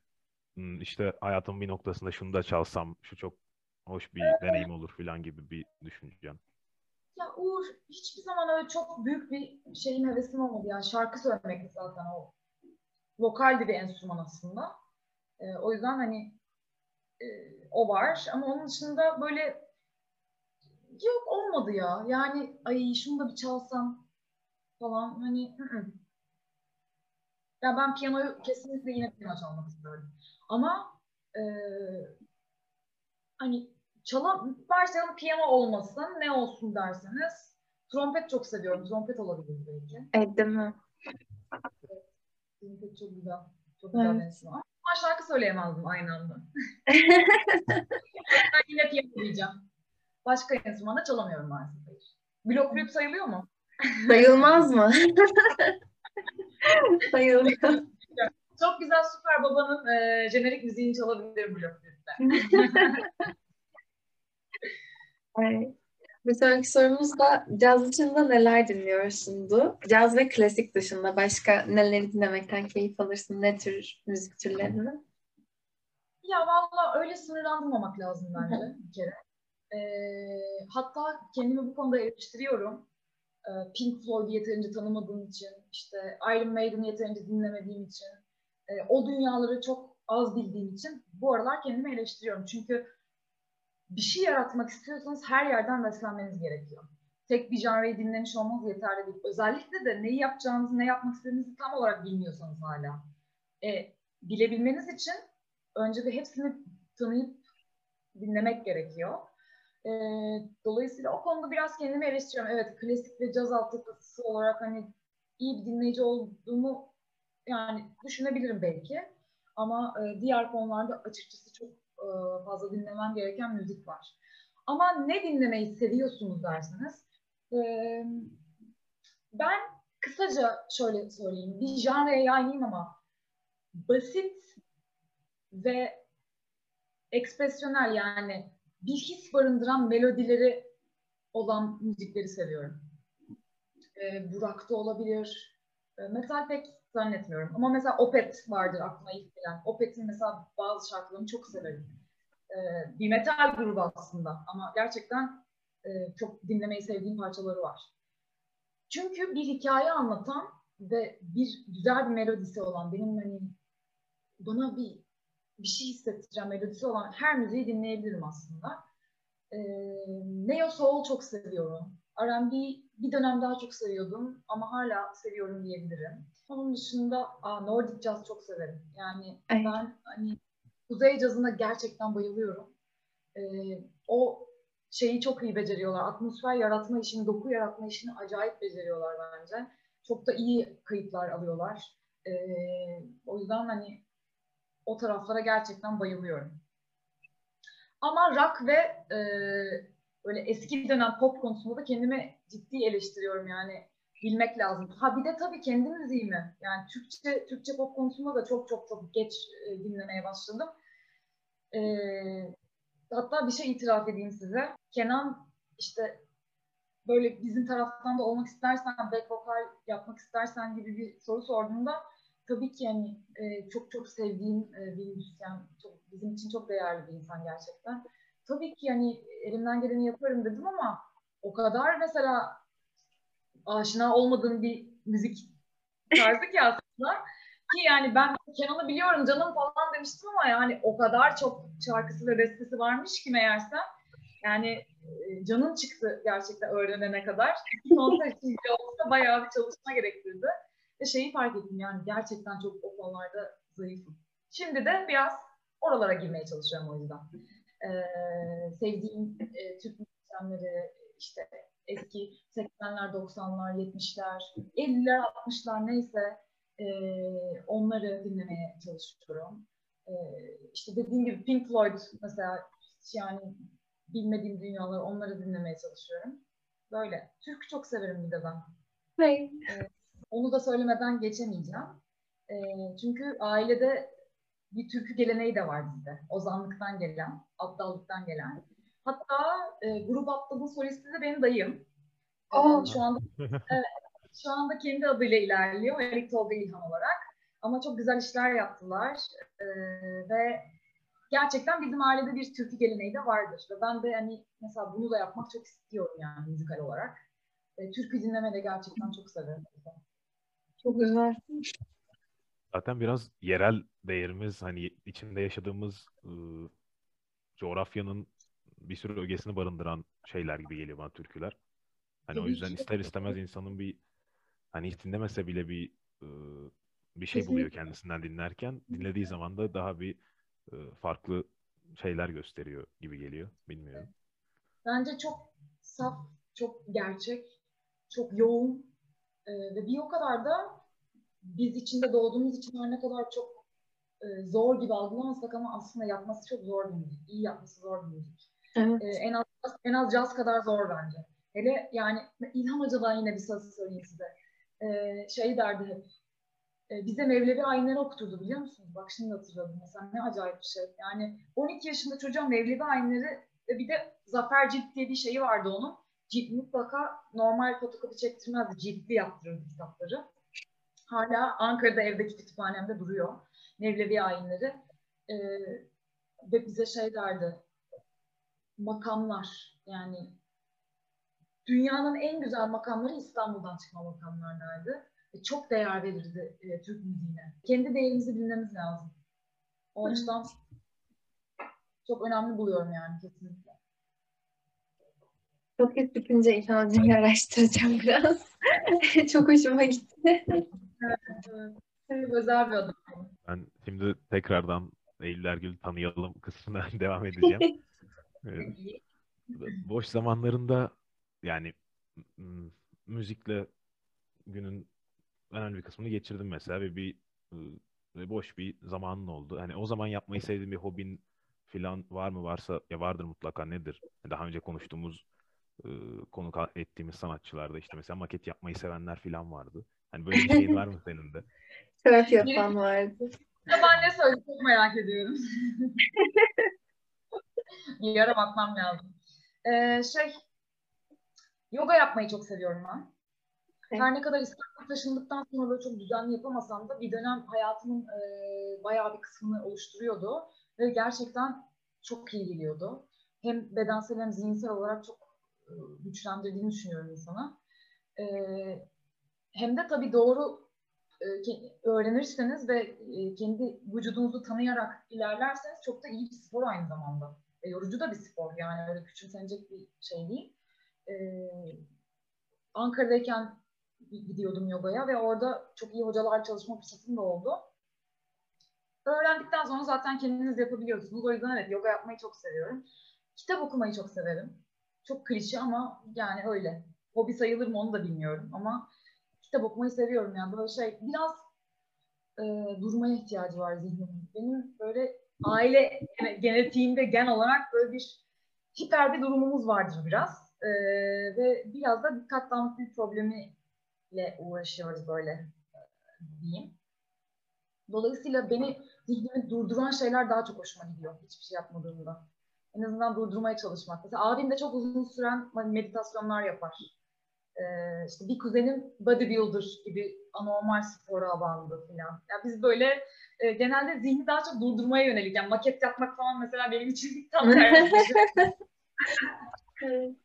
işte hayatımın bir noktasında şunu da çalsam şu çok hoş bir evet. deneyim olur falan gibi bir düşüncem? Ya Uğur hiçbir zaman öyle çok büyük bir şeyin hevesim olmadı. Yani şarkı söylemek zaten o vokaldi bir enstrüman aslında. E, o yüzden hani e, o var ama onun dışında böyle yok olmadı ya yani ay şunu da bir çalsam falan hani hı hı. Ya ben piyanoyu kesinlikle yine piyano çalmak istiyorum. Ama e, hani çalan parçanın piyano olmasın, ne olsun derseniz trompet çok seviyorum. Trompet olabilir belki. Evet, değil mi? Evet, trompet çok güzel. Çok güzel evet. Benziyor. Ama şarkı söyleyemezdim aynı anda. Ben yine piyano diyeceğim. Başka enstrümanda çalamıyorum maalesef. Blok flüt sayılıyor mu? Sayılmaz mı? Sayılmaz. Çok güzel Süper Baba'nın e, jenerik müziğini çalabilir blok flütte. Evet. Bir sonraki sorumuz da caz dışında neler dinliyorsundu? Caz ve klasik dışında başka neleri dinlemekten keyif alırsın? Ne tür müzik türlerini? Ya valla öyle sınırlandırmamak lazım bence bir kere. E, hatta kendimi bu konuda eleştiriyorum. E, Pink Floyd'u yeterince tanımadığım için, işte Iron Maiden'ı yeterince dinlemediğim için, e, o dünyaları çok az bildiğim için bu aralar kendimi eleştiriyorum. Çünkü bir şey yaratmak istiyorsanız her yerden beslenmeniz gerekiyor. Tek bir janreyi dinlemiş olmanız yeterli değil. Özellikle de neyi yapacağınızı, ne yapmak istediğinizi tam olarak bilmiyorsanız hala. E, bilebilmeniz için önce bir hepsini tanıyıp dinlemek gerekiyor. E, dolayısıyla o konuda biraz kendimi eleştiriyorum. Evet, klasik ve caz altyapısı olarak hani iyi bir dinleyici olduğumu yani düşünebilirim belki. Ama e, diğer konularda açıkçası çok e, fazla dinlemem gereken müzik var. Ama ne dinlemeyi seviyorsunuz derseniz, e, ben kısaca şöyle söyleyeyim, bir janreye yaynayayım ama basit ve ekspresyonel yani bir his barındıran melodileri olan müzikleri seviyorum. E, Burak da olabilir. E, metal pek zannetmiyorum. Ama mesela Opeth vardır aklıma ilk gelen. Opeth'in mesela bazı şarkılarını çok severim. E, bir metal grubu aslında ama gerçekten e, çok dinlemeyi sevdiğim parçaları var. Çünkü bir hikaye anlatan ve bir güzel bir melodisi olan, benim hani bana bir bir şey hissettiren melodisi olan her müziği dinleyebilirim aslında. E, Neo Soul çok seviyorum. R and B bir dönem daha çok seviyordum ama hala seviyorum diyebilirim. Onun dışında aa, Nordic Jazz çok severim. Yani evet. Ben hani Kuzey Caz'ına gerçekten bayılıyorum. E, o şeyi çok iyi beceriyorlar. Atmosfer yaratma işini, doku yaratma işini acayip beceriyorlar bence. Çok da iyi kayıtlar alıyorlar. E, o yüzden hani o taraflara gerçekten bayılıyorum. Ama rock ve e, böyle eski dönem pop konusunda da kendimi ciddi eleştiriyorum yani. Bilmek lazım. Ha bir de tabii kendi müziğimi. Yani Türkçe Türkçe pop konusunda da çok çok çok geç e, dinlemeye başladım. E, hatta bir şey itiraf edeyim size. Kenan işte böyle bizim taraftan da olmak istersen, back vokal yapmak istersen gibi bir soru sorduğunda tabii ki yani e, çok çok sevdiğim e, bir müzisyen, çok, bizim için çok değerli bir insan gerçekten. Tabii ki yani elimden geleni yaparım dedim ama o kadar mesela aşina olmadığım bir müzik tarzı ki aslında ki yani ben Kenan'ı biliyorum canım falan demiştim ama yani o kadar çok şarkısı ve bestesi varmış ki meğerse yani canım çıktı gerçekten öğrenene kadar. Konser için bile olsa bayağı bir çalışma gerektirdi. Ve şeyi fark ettim yani gerçekten çok o konularda zayıfım. Şimdi de biraz oralara girmeye çalışıyorum o yüzden. Ee, sevdiğim e, Türk müzisyenleri işte eski seksenler, doksanlar, yetmişler, elliler, altmışlar neyse e, onları dinlemeye çalışıyorum. E, işte dediğim gibi Pink Floyd mesela yani bilmediğim dünyaları onları dinlemeye çalışıyorum. Böyle. Türk'ü çok severim bir de ben. Evet. E, onu da söylemeden geçemeyeceğim. E, çünkü ailede bir türkü geleneği de var bizde. Ozanlıktan gelen, abdallıktan gelen. Hatta e, grup abdalın solisti de benim dayım. Yani şu anda evet, şu anda kendi adıyla ilerliyor. Eliktolga İlhan olarak. Ama çok güzel işler yaptılar. E, ve gerçekten bizim ailede bir türkü geleneği de vardır. Ve ben de hani mesela bunu da yapmak çok istiyorum yani müzikal olarak. E, türkü dinleme de gerçekten çok severim. Çok güzel. Zaten biraz yerel değerimiz, hani içinde yaşadığımız ıı, coğrafyanın bir sürü ögesini barındıran şeyler gibi geliyor bana türküler. Hani o yüzden ister istemez insanın bir hani hiç dinlemese bile bir bir şey buluyor kendisinden dinlerken. Dinlediği zaman da daha bir farklı şeyler gösteriyor gibi geliyor. Bilmiyorum. Bence çok saf, çok gerçek, çok yoğun ve bir o kadar da biz içinde doğduğumuz için her ne kadar çok zor gibi algılamasak ama aslında yapması çok zor bir müzik. İyi yapması zor bir müzik. Evet. En az en az caz kadar zor bence. Hele yani İlhan Hoca'dan yine bir söz söyleyeyim size. Şey derdi hep. Bize Mevlevi ayinleri okuturdu biliyor musunuz? Bak şimdi hatırladım mesela, ne acayip bir şey. Yani on iki yaşında çocuğa Mevlevi ayinleri ve bir de Zafer Cilt diye bir şeyi vardı onun. Cilt mutlaka normal fotokopi çektirmezdi. Ciltli yaptırırdı kitapları. Hala Ankara'da evdeki kütüphanemde duruyor Mevlevi ayinleri. Ee, ve bize şey derdi. Makamlar yani dünyanın en güzel makamları İstanbul'dan çıkma makamlarlardı. Çok değer verirdi e, Türk müziğine. Kendi değerimizi bilmemiz lazım. O açıdan çok önemli buluyorum yani kesinlikle. Podcast bitince İlhan'cığımı araştıracağım biraz. Çok hoşuma gitti. Evet, evet. Özel bir adam. Ben şimdi tekrardan Eylül Ergül tanıyalım kısmına devam edeceğim. Evet. Boş zamanlarında yani m- müzikle günün önemli bir kısmını geçirdim mesela ve bir e, boş bir zamanın oldu. Hani o zaman yapmayı sevdiğin bir hobin filan var mı? Varsa ya vardır mutlaka, nedir? Daha önce konuştuğumuz e, konuk ettiğimiz sanatçılarda işte mesela maket yapmayı sevenler filan vardı. Hani böyle bir şeyin var mı senin de? Taraf yapan vardı. Ben ne söyleyeyim çok merak ediyorum. Yara bakmam lazım. Ee, şey, yoga yapmayı çok seviyorum ben. Evet. Her ne kadar İstanbul'a taşındıktan sonra böyle çok düzenli yapamasam da bir dönem hayatımın e, bayağı bir kısmını oluşturuyordu. Ve gerçekten çok iyi geliyordu. Hem bedensel hem zihinsel olarak çok e, güçlendirdiğini düşünüyorum insana. E, hem de tabii doğru e, öğrenirseniz ve e, kendi vücudunuzu tanıyarak ilerlerseniz çok da iyi bir spor aynı zamanda. E, yorucu da bir spor yani, öyle küçümsenecek bir şey değil. E, Ankara'dayken gidiyordum yogaya ve orada çok iyi hocalar çalışma fırsatım da oldu. Öğrendikten sonra zaten kendiniz yapabiliyorsunuz. O yüzden evet, yoga yapmayı çok seviyorum. Kitap okumayı çok severim. Çok klişe ama yani öyle. Hobi sayılır mı onu da bilmiyorum ama kitap okumayı seviyorum yani. Böyle şey biraz e, durmaya ihtiyacı var zihnimin. Benim böyle aile genetiğimde gen olarak böyle bir hiper bir durumumuz vardır biraz. Ee, ve biraz da dikkat dağınıklığı problemiyle uğraşıyoruz böyle diyeyim. Dolayısıyla beni zihnimi durduran şeyler daha çok hoşuma gidiyor hiçbir şey yapmadığımda. En azından durdurmaya çalışmak. Mesela abim de çok uzun süren meditasyonlar yapar. Ee, işte bir kuzenim bodybuilder gibi anormal spora bandı falan. Yani biz böyle e, genelde zihni daha çok durdurmaya yönelik. Yani maket yapmak falan mesela benim için tam tersi. Evet.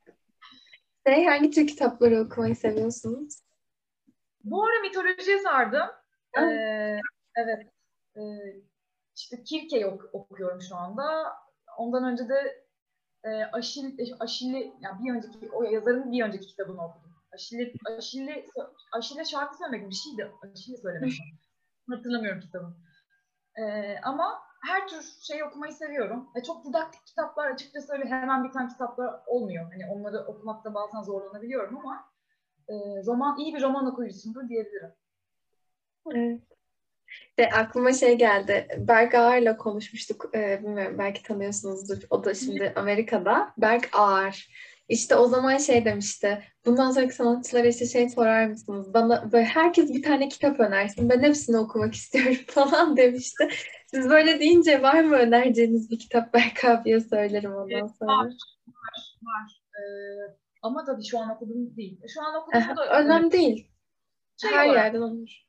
Sen hangi tür kitapları okumayı seviyorsunuz? Bu ara mitolojiye sardım. Ee, evet. Ee, işte Kirke'yi ok- okuyorum şu anda. Ondan önce de e, Aşil, Aşil'i, yani bir önceki, o yazarın bir önceki kitabını okudum. Aşil'i, Aşil'i, Aşil'e şarkı söylemek mi? Bir şeydi. Aşil'i söylemek mi? Hatırlamıyorum kitabını. Ee, ama her tür şey okumayı seviyorum. Ve çok didaktik kitaplar açıkçası öyle hemen biten kitaplar olmuyor. Hani onları okumakta bazen zorlanabiliyorum ama e, roman, iyi bir roman okuyucusundur diyebilirim. Evet. De, aklıma şey geldi. Berk Ağar'la konuşmuştuk. Ee, bilmiyorum, belki tanıyorsunuzdur. O da şimdi Amerika'da. Berk Ağar. İşte o zaman şey demişti. Bundan sonraki sanatçılara işte şey sorar mısınız? Bana böyle herkes bir tane kitap önersin. Ben hepsini okumak istiyorum falan demişti. Siz böyle deyince var mı önereceğiniz bir kitap? Berk abiye söylerim ondan sonra. Var, var, var. Ee, ama tabii şu an okuduğum değil. Şu an okuduğum da önemli değil. Şey Her olarak, yerden olur.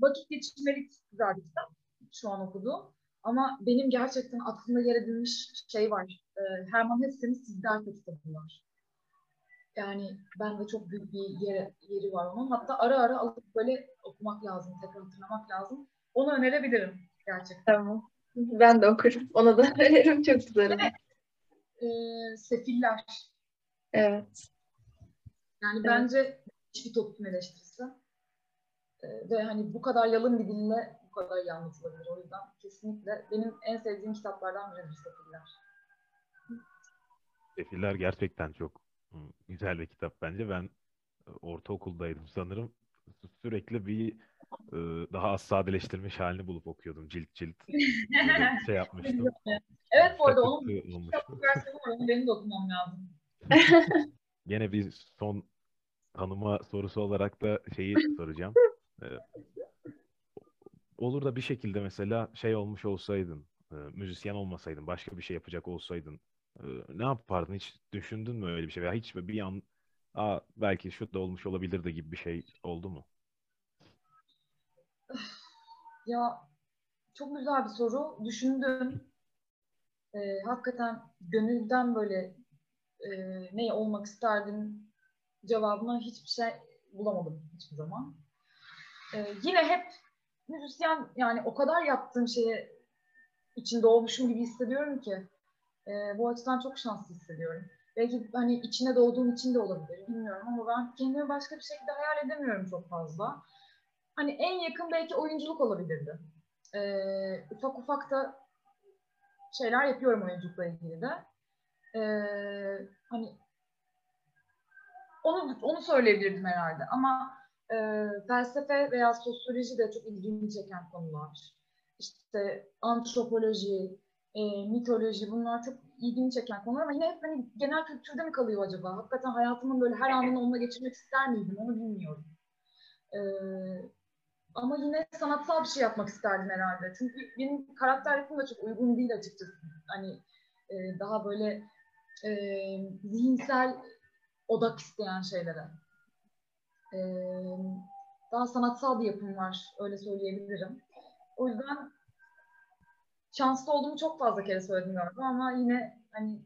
Vakit geçirmelik güzel bir kitap. Şu an okuduğum. Ama benim gerçekten aklımda yer edilmiş şey var. Ee, Herman Hesse'nin Siddhartha kitabı var. Yani bende çok büyük bir yeri, yeri var onun. Hatta ara ara alıp böyle okumak lazım, tekrar hatırlamak lazım. Onu önerebilirim gerçekten. Tamam. Ben de okurum. Ona da öneririm. Çok güzel. Evet. Ee, Sefiller. Evet. Yani evet. Bence hiçbir toplum eleştirisi. E, ve hani bu kadar yalın bir dinle bu kadar iyi anlatılabilir. O yüzden kesinlikle benim en sevdiğim kitaplardan biri Sefiller. Sefiller gerçekten çok güzel bir kitap bence. Ben ortaokuldaydım sanırım. Sürekli bir daha az sadeleştirilmiş halini bulup okuyordum. Cilt cilt şey yapmıştım. Evet, bu arada onun kitap versiyonu benim de okumam lazım. Yine bir son hanıma sorusu olarak da şeyi soracağım. Olur da bir şekilde mesela şey olmuş olsaydın, müzisyen olmasaydın, başka bir şey yapacak olsaydın, ne yapardın? Hiç düşündün mü öyle bir şey? Veya hiç bir an Aa, belki şu da olmuş olabilirdi gibi bir şey oldu mu? Ya çok güzel bir soru. Düşündüm. Ee, hakikaten gönülden böyle e, ne olmak isterdim cevabına hiçbir şey bulamadım hiçbir zaman. Ee, yine hep müzisyen, yani o kadar yaptığım şeye içinde olmuşum gibi hissediyorum ki e, bu açıdan çok şanslı hissediyorum. Belki hani içine doğduğum için de olabilir, bilmiyorum, ama ben kendimi başka bir şekilde hayal edemiyorum çok fazla. Hani en yakın belki oyunculuk olabilirdi. Ee, ufak ufak da şeyler yapıyorum oyunculukla ilgili de. Ee, hani onu onu söyleyebilirdim herhalde, ama e, felsefe veya sosyoloji de çok ilgimi çeken konular. İşte antropoloji, E, mitoloji, bunlar çok ilgimi çeken konular, ama yine hep hani genel kültürde mi kalıyor acaba? Hakikaten hayatımın böyle her anını onunla geçirmek ister miydim? Onu bilmiyorum. E, ama yine sanatsal bir şey yapmak isterdim herhalde. Çünkü benim karakter yapım da çok uygun değil açıkçası. Hani e, daha böyle e, zihinsel odak isteyen şeylere. E, daha sanatsal bir yapım var, öyle söyleyebilirim. O yüzden şanslı olduğumu çok fazla kere söyledim galiba, ama yine hani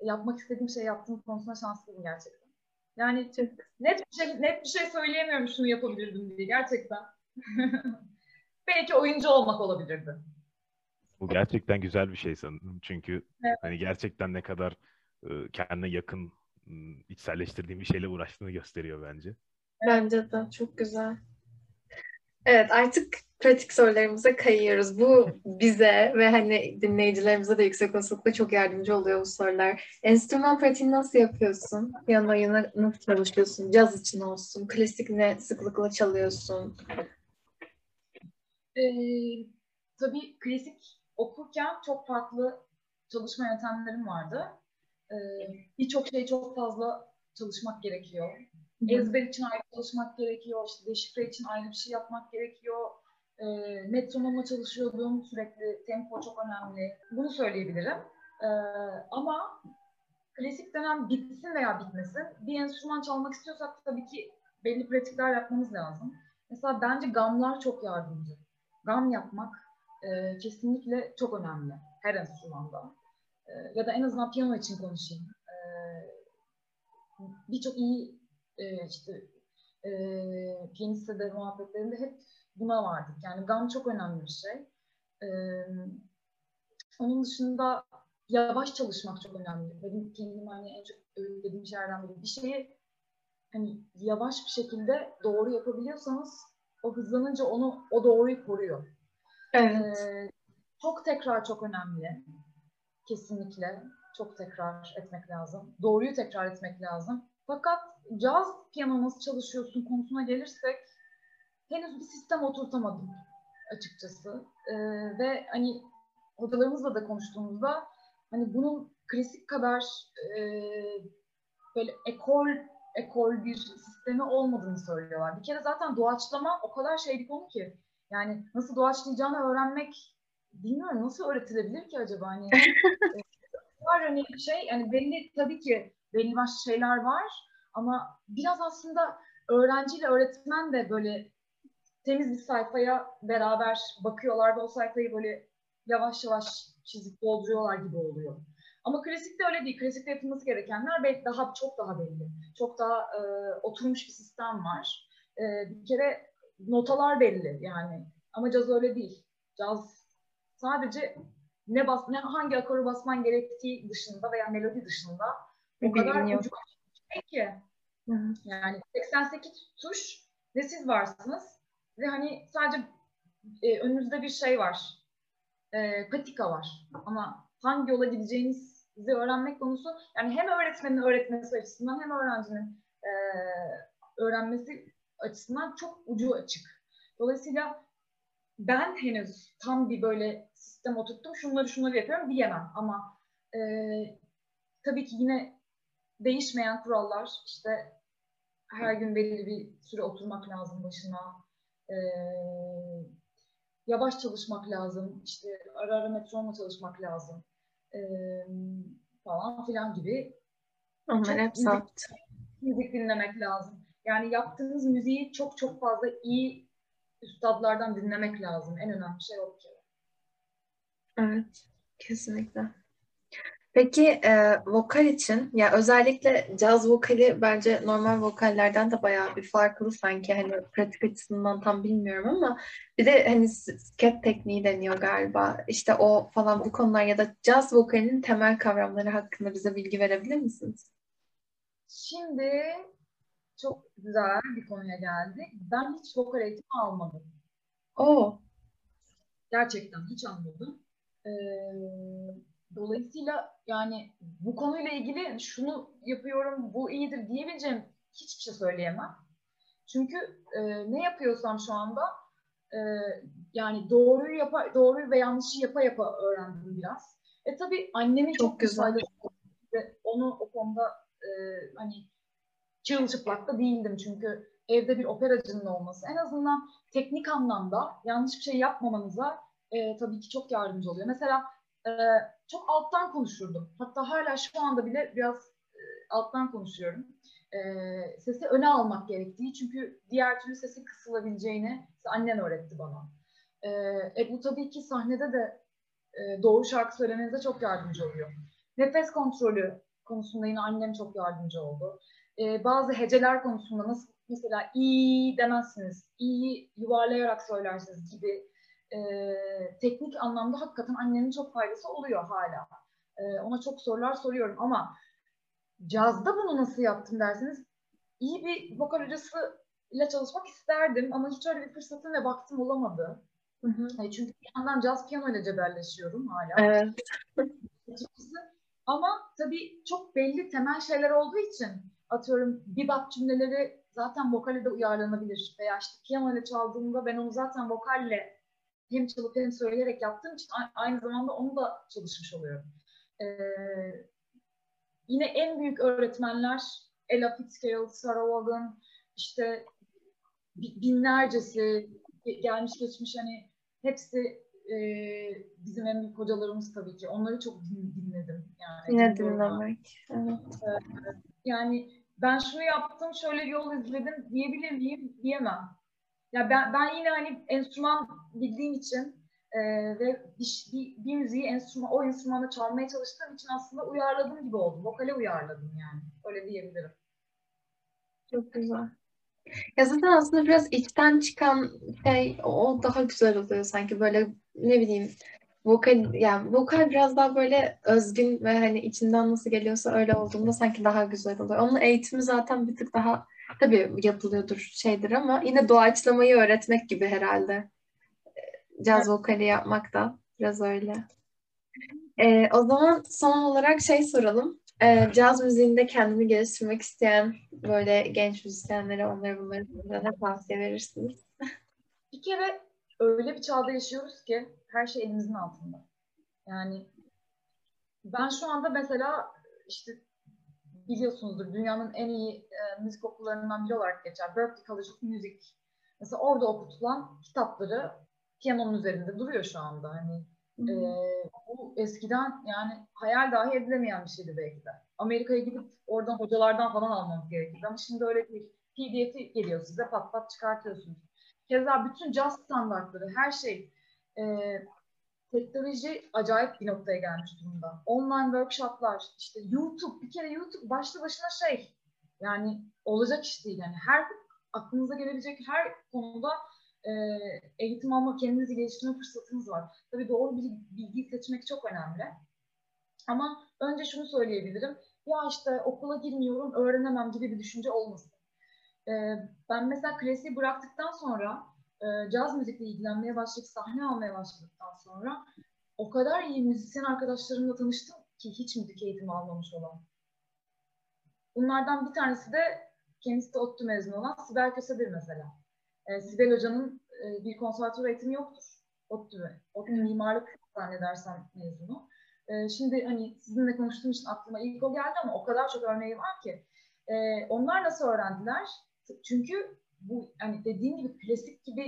yapmak istediğim şey yaptığım konusunda şanslıyım gerçekten. Yani net bir şey, net bir şey söyleyemiyorum şunu yapabilirdim diye gerçekten. Belki oyuncu olmak olabilirdi. Bu gerçekten güzel bir şey sanırım. Çünkü evet, hani gerçekten ne kadar kendine yakın, içselleştirdiğin bir şeyle uğraştığını gösteriyor bence. Bence de çok güzel. Evet, artık pratik sorularımıza kayıyoruz. Bu bize ve hani dinleyicilerimize de yüksek olasılıkla çok yardımcı oluyor bu sorular. Enstrüman pratiğini nasıl yapıyorsun? Piyano oyunu nasıl çalışıyorsun? Caz için olsun, klasik ne sıklıkla çalıyorsun? Ee, tabii klasik okurken çok farklı çalışma yöntemlerim vardı. Ee, Birçok şey, çok fazla çalışmak gerekiyor. Ezber için ayrı çalışmak gerekiyor, işte deşifre için ayrı bir şey yapmak gerekiyor. E, metronoma çalışıyordum sürekli, tempo çok önemli. Bunu söyleyebilirim. E, ama klasik dönem bitsin veya bitmesin, bir enstrüman çalmak istiyorsak tabii ki belli pratikler yapmamız lazım. Mesela bence gamlar çok yardımcı. Gam yapmak e, kesinlikle çok önemli her enstrümanda. E, ya da en azından piyano için konuşayım. E, Birçok iyi Ee, işte e, piyaniste de muhabbetlerinde hep buna vardık. Yani gam çok önemli bir şey. Ee, onun dışında yavaş çalışmak çok önemli. Benim kendim hani en çok dediğim şeylerden biri. Bir şeyi hani yavaş bir şekilde doğru yapabiliyorsanız, o hızlanınca onu, o doğruyu koruyor. Evet. Ee, çok tekrar çok önemli. Kesinlikle çok tekrar etmek lazım. Doğruyu tekrar etmek lazım. Fakat caz piyano nasıl çalışıyorsun konusuna gelirsek, henüz bir sistem oturtamadım açıkçası. Ee, ve hani hocalarımızla da konuştuğumuzda hani bunun klasik kadar e, böyle ekol ekol bir sistemi olmadığını söylüyorlar. Bir kere zaten doğaçlama o kadar şey bir konu ki, yani nasıl doğaçlayacağını öğrenmek, bilmiyorum nasıl öğretilebilir ki acaba? Hani var hani bir şey, yani belli tabii ki belli başlı şeyler var, ama biraz aslında öğrenciyle öğretmen de böyle temiz bir sayfaya beraber bakıyorlar ve o sayfayı böyle yavaş yavaş çizip dolduruyorlar gibi oluyor. Ama klasikte öyle değil. Klasikte yapılması gerekenler belki daha çok daha belli. Çok daha e, oturmuş bir sistem var. E, bir kere notalar belli yani. Ama caz öyle değil. Caz sadece ne bas, ne hangi akoru basman gerektiği dışında veya melodi dışında o kadar ucu kaçırmış ki. Yani seksen sekiz tuş ve siz varsınız. Ve hani sadece e, önünüzde bir şey var, e, patika var. Ama hangi yola gideceğinizi öğrenmek konusu, yani hem öğretmenin öğretmesi açısından hem öğrencinin e, öğrenmesi açısından çok ucu açık. Dolayısıyla ben henüz tam bir böyle sistem oturttum, şunları şunları yapıyorum diyemem. Ama e, tabii ki yine değişmeyen kurallar, işte her gün belirli bir süre oturmak lazım başına, e, yavaş çalışmak lazım, işte ara ara metronla çalışmak lazım e, falan filan gibi. Onlar hep sapt. Müzik dinlemek lazım. Yani yaptığınız müziği çok çok fazla iyi üstadlardan dinlemek lazım. En önemli şey o. Evet, kesinlikle. Peki e, vokal için, ya özellikle caz vokali bence normal vokallerden de bayağı bir farklı sanki, hani pratik açısından tam bilmiyorum ama bir de hani sket tekniği deniyor galiba, işte o falan, bu konular ya da caz vokalinin temel kavramları hakkında bize bilgi verebilir misiniz? Şimdi çok güzel bir konuya geldik. Ben hiç vokal eğitimi almadım. Oo. Gerçekten hiç almadım. Ee, dolayısıyla yani bu konuyla ilgili şunu yapıyorum, bu iyidir diyebileceğim hiçbir şey söyleyemem. Çünkü e, ne yapıyorsam şu anda e, yani doğruyu yapa, doğruyu ve yanlışı yapa yapa öğrendim biraz. E tabii annemi çok, çok güzel. Güzel. Onu o konuda e, hani çırılçıplak da değildim çünkü evde bir operacının olması en azından teknik anlamda yanlış bir şey yapmamanıza e, tabii ki çok yardımcı oluyor. Mesela e, çok alttan konuşurdum. Hatta hala şu anda bile biraz e, alttan konuşuyorum. E, sesi öne almak gerektiği, çünkü diğer türlü sesi kısılabileceğini annen öğretti bana. E, e, bu tabii ki sahnede de e, doğru şarkı söylemenize çok yardımcı oluyor. Nefes kontrolü konusunda yine annem çok yardımcı oldu. Ee, bazı heceler konusunda nasıl, mesela iyi demezsiniz, iyi yuvarlayarak söylersiniz gibi e, teknik anlamda hakikaten annemin çok faydası oluyor hala. E, ona çok sorular soruyorum ama cazda bunu nasıl yaptım derseniz, iyi bir vokal hocasıyla çalışmak isterdim ama hiç öyle bir fırsatım ve vaktim olamadı. Hı hı. E, çünkü bir yandan caz piyano ile cebelleşiyorum hala. Evet. Ama tabii çok belli temel şeyler olduğu için, atıyorum bebop cümleleri zaten vokale de uyarlanabilir. Veya işte piyano ile çaldığımda ben onu zaten vokalle hem çalıp hem söyleyerek yaptığım için aynı zamanda onu da çalışmış oluyorum. Ee, yine en büyük öğretmenler Ella Fitzgerald, Sarah Vaughan, işte binlercesi gelmiş geçmiş, hani hepsi e, bizim en büyük hocalarımız tabii ki. Onları çok dinledim. Yani, yine dinlemek. Evet. Ee, yani ben şunu yaptım, şöyle bir yol izledim diyebilir miyim? Diyemem. Ya ben, ben yine hani enstrüman bildiğim için e, ve bir, bir, bir müziği enstrüman, o enstrümana çalmaya çalıştığım için aslında uyarladım gibi oldu. Vokale uyarladım yani. Öyle diyebilirim. Çok güzel. Ya zaten aslında biraz içten çıkan şey, o daha güzel oluyor sanki, böyle ne bileyim. Vokal, yani vokal biraz daha böyle özgün ve hani içinden nasıl geliyorsa öyle olduğunda sanki daha güzel oluyor. Onun eğitimi zaten bir tık daha tabii yapılıyordur, şeydir ama yine doğaçlamayı öğretmek gibi herhalde. Caz vokali yapmak da biraz öyle. Ee, o zaman son olarak şey soralım. Ee, caz müziğinde kendini geliştirmek isteyen böyle genç müzisyenlere, onlara bunları ne tavsiye verirsiniz? Bir kere öyle bir çağda yaşıyoruz ki her şey elimizin altında. Yani ben şu anda mesela işte biliyorsunuzdur, dünyanın en iyi e, müzik okullarından biri olarak geçer. Berklee College of Music. Mesela orada okutulan kitapları piyanonun üzerinde duruyor şu anda. Hani e, bu eskiden yani hayal dahi edilemeyen bir şeydi belki de. Amerika'ya gidip oradan hocalardan falan almamız gerekirdi. Ama şimdi öyle değil. P D F'i geliyor size, pat pat çıkartıyorsunuz. Keza bütün caz standartları, her şey, e, teknoloji acayip bir noktaya gelmiş durumda. Online workshoplar, işte YouTube, bir kere YouTube başlı başına şey, yani olacak iş değil. Yani her, aklınıza gelebilecek her konuda e, eğitim alma, kendinizi geliştirme fırsatınız var. Tabii doğru bir bilgiyi seçmek çok önemli. Ama önce şunu söyleyebilirim, ya işte okula girmiyorum, öğrenemem gibi bir düşünce olmasın. Ben mesela klasiği bıraktıktan sonra e, caz müzikle ilgilenmeye başlayıp sahne almaya başladıktan sonra o kadar iyi müzisyen arkadaşlarımla tanıştım ki hiç müzik eğitimi almamış olan. Bunlardan bir tanesi de kendisi de ODTÜ mezunu olan Sibel Köse'dir mesela. E, Sibel Hoca'nın e, bir konservatuvar eğitimi yoktur. ODTÜ, ODTÜ mimarlık zannedersem mezunu. E, şimdi hani sizinle konuştuğum için aklıma ilk o geldi ama o kadar çok örneği var ki. E, onlar nasıl öğrendiler? Çünkü bu hani dediğim gibi klasik gibi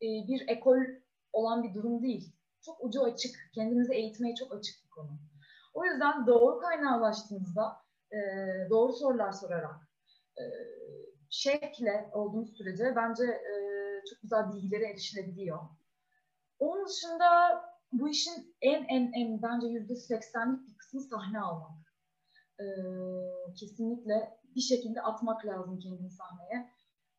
e, bir ekol olan bir durum değil. Çok ucu açık, kendinizi eğitmeye çok açık bir konu. O yüzden doğru kaynağa ulaştığınızda e, doğru sorular sorarak e, şevkle olduğunuz sürece bence e, çok güzel bilgilere erişilebiliyor. Onun dışında bu işin en en en bence yüzde seksenlik bir kısmı sahne almak. E, kesinlikle bir şekilde atmak lazım kendini sahneye.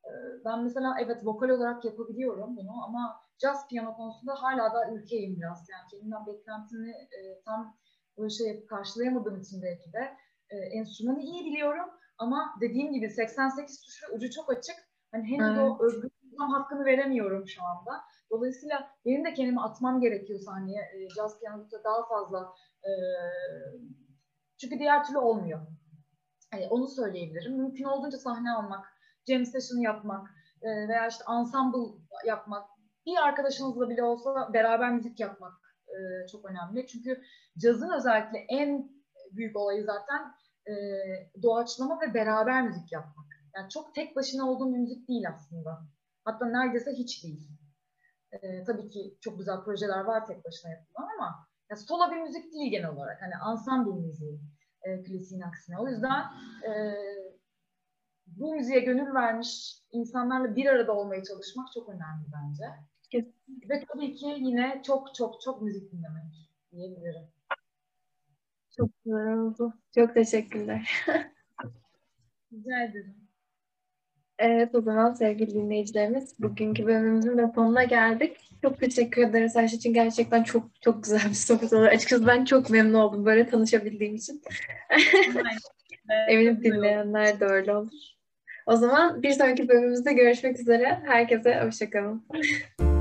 E, ben mesela evet vokal olarak yapabiliyorum bunu ama caz piyano konusunda hala da ürkeyim biraz. Yani kendimden beklentimi e, tam böyle şey karşılayamadığım için belki de e, enstrümanı iyi biliyorum ama dediğim gibi seksen sekiz tuş ve ucu çok açık. Hani henüz evet. O özgürlüğün hakkını veremiyorum şu anda. Dolayısıyla benim de kendimi atmam gerekiyor sahneye. E, caz piyanoda daha fazla e, çünkü diğer türlü olmuyor. E, onu söyleyebilirim. Mümkün olduğunca sahne almak, jam session yapmak e, veya işte ensemble yapmak. Bir arkadaşınızla bile olsa beraber müzik yapmak e, çok önemli. Çünkü cazın özellikle en büyük olayı zaten e, doğaçlama ve beraber müzik yapmak. Yani çok tek başına olduğum bir müzik değil aslında. Hatta neredeyse hiç değil. E, tabii ki çok güzel projeler var tek başına yapılan ama yani solo bir müzik değil genel olarak. Hani ensemble müziği e, klasiğin aksine. O yüzden e, bu müziğe gönül vermiş insanlarla bir arada olmaya çalışmak çok önemli bence. Kesinlikle. Ve tabii ki yine çok çok çok müzik dinlemek diyebilirim. Çok güzel oldu. Çok teşekkürler. Rica ederim. Evet, o zaman sevgili dinleyicilerimiz bugünkü bölümümüzün de sonuna geldik. Çok teşekkür ederiz her şey için. Gerçekten çok çok güzel bir sohbet oldu. Açıkçası ben çok memnun oldum böyle tanışabildiğim için. Eminim dinleyenler de öyle olur. O zaman bir sonraki bölümümüzde görüşmek üzere. Herkese hoşça kalın.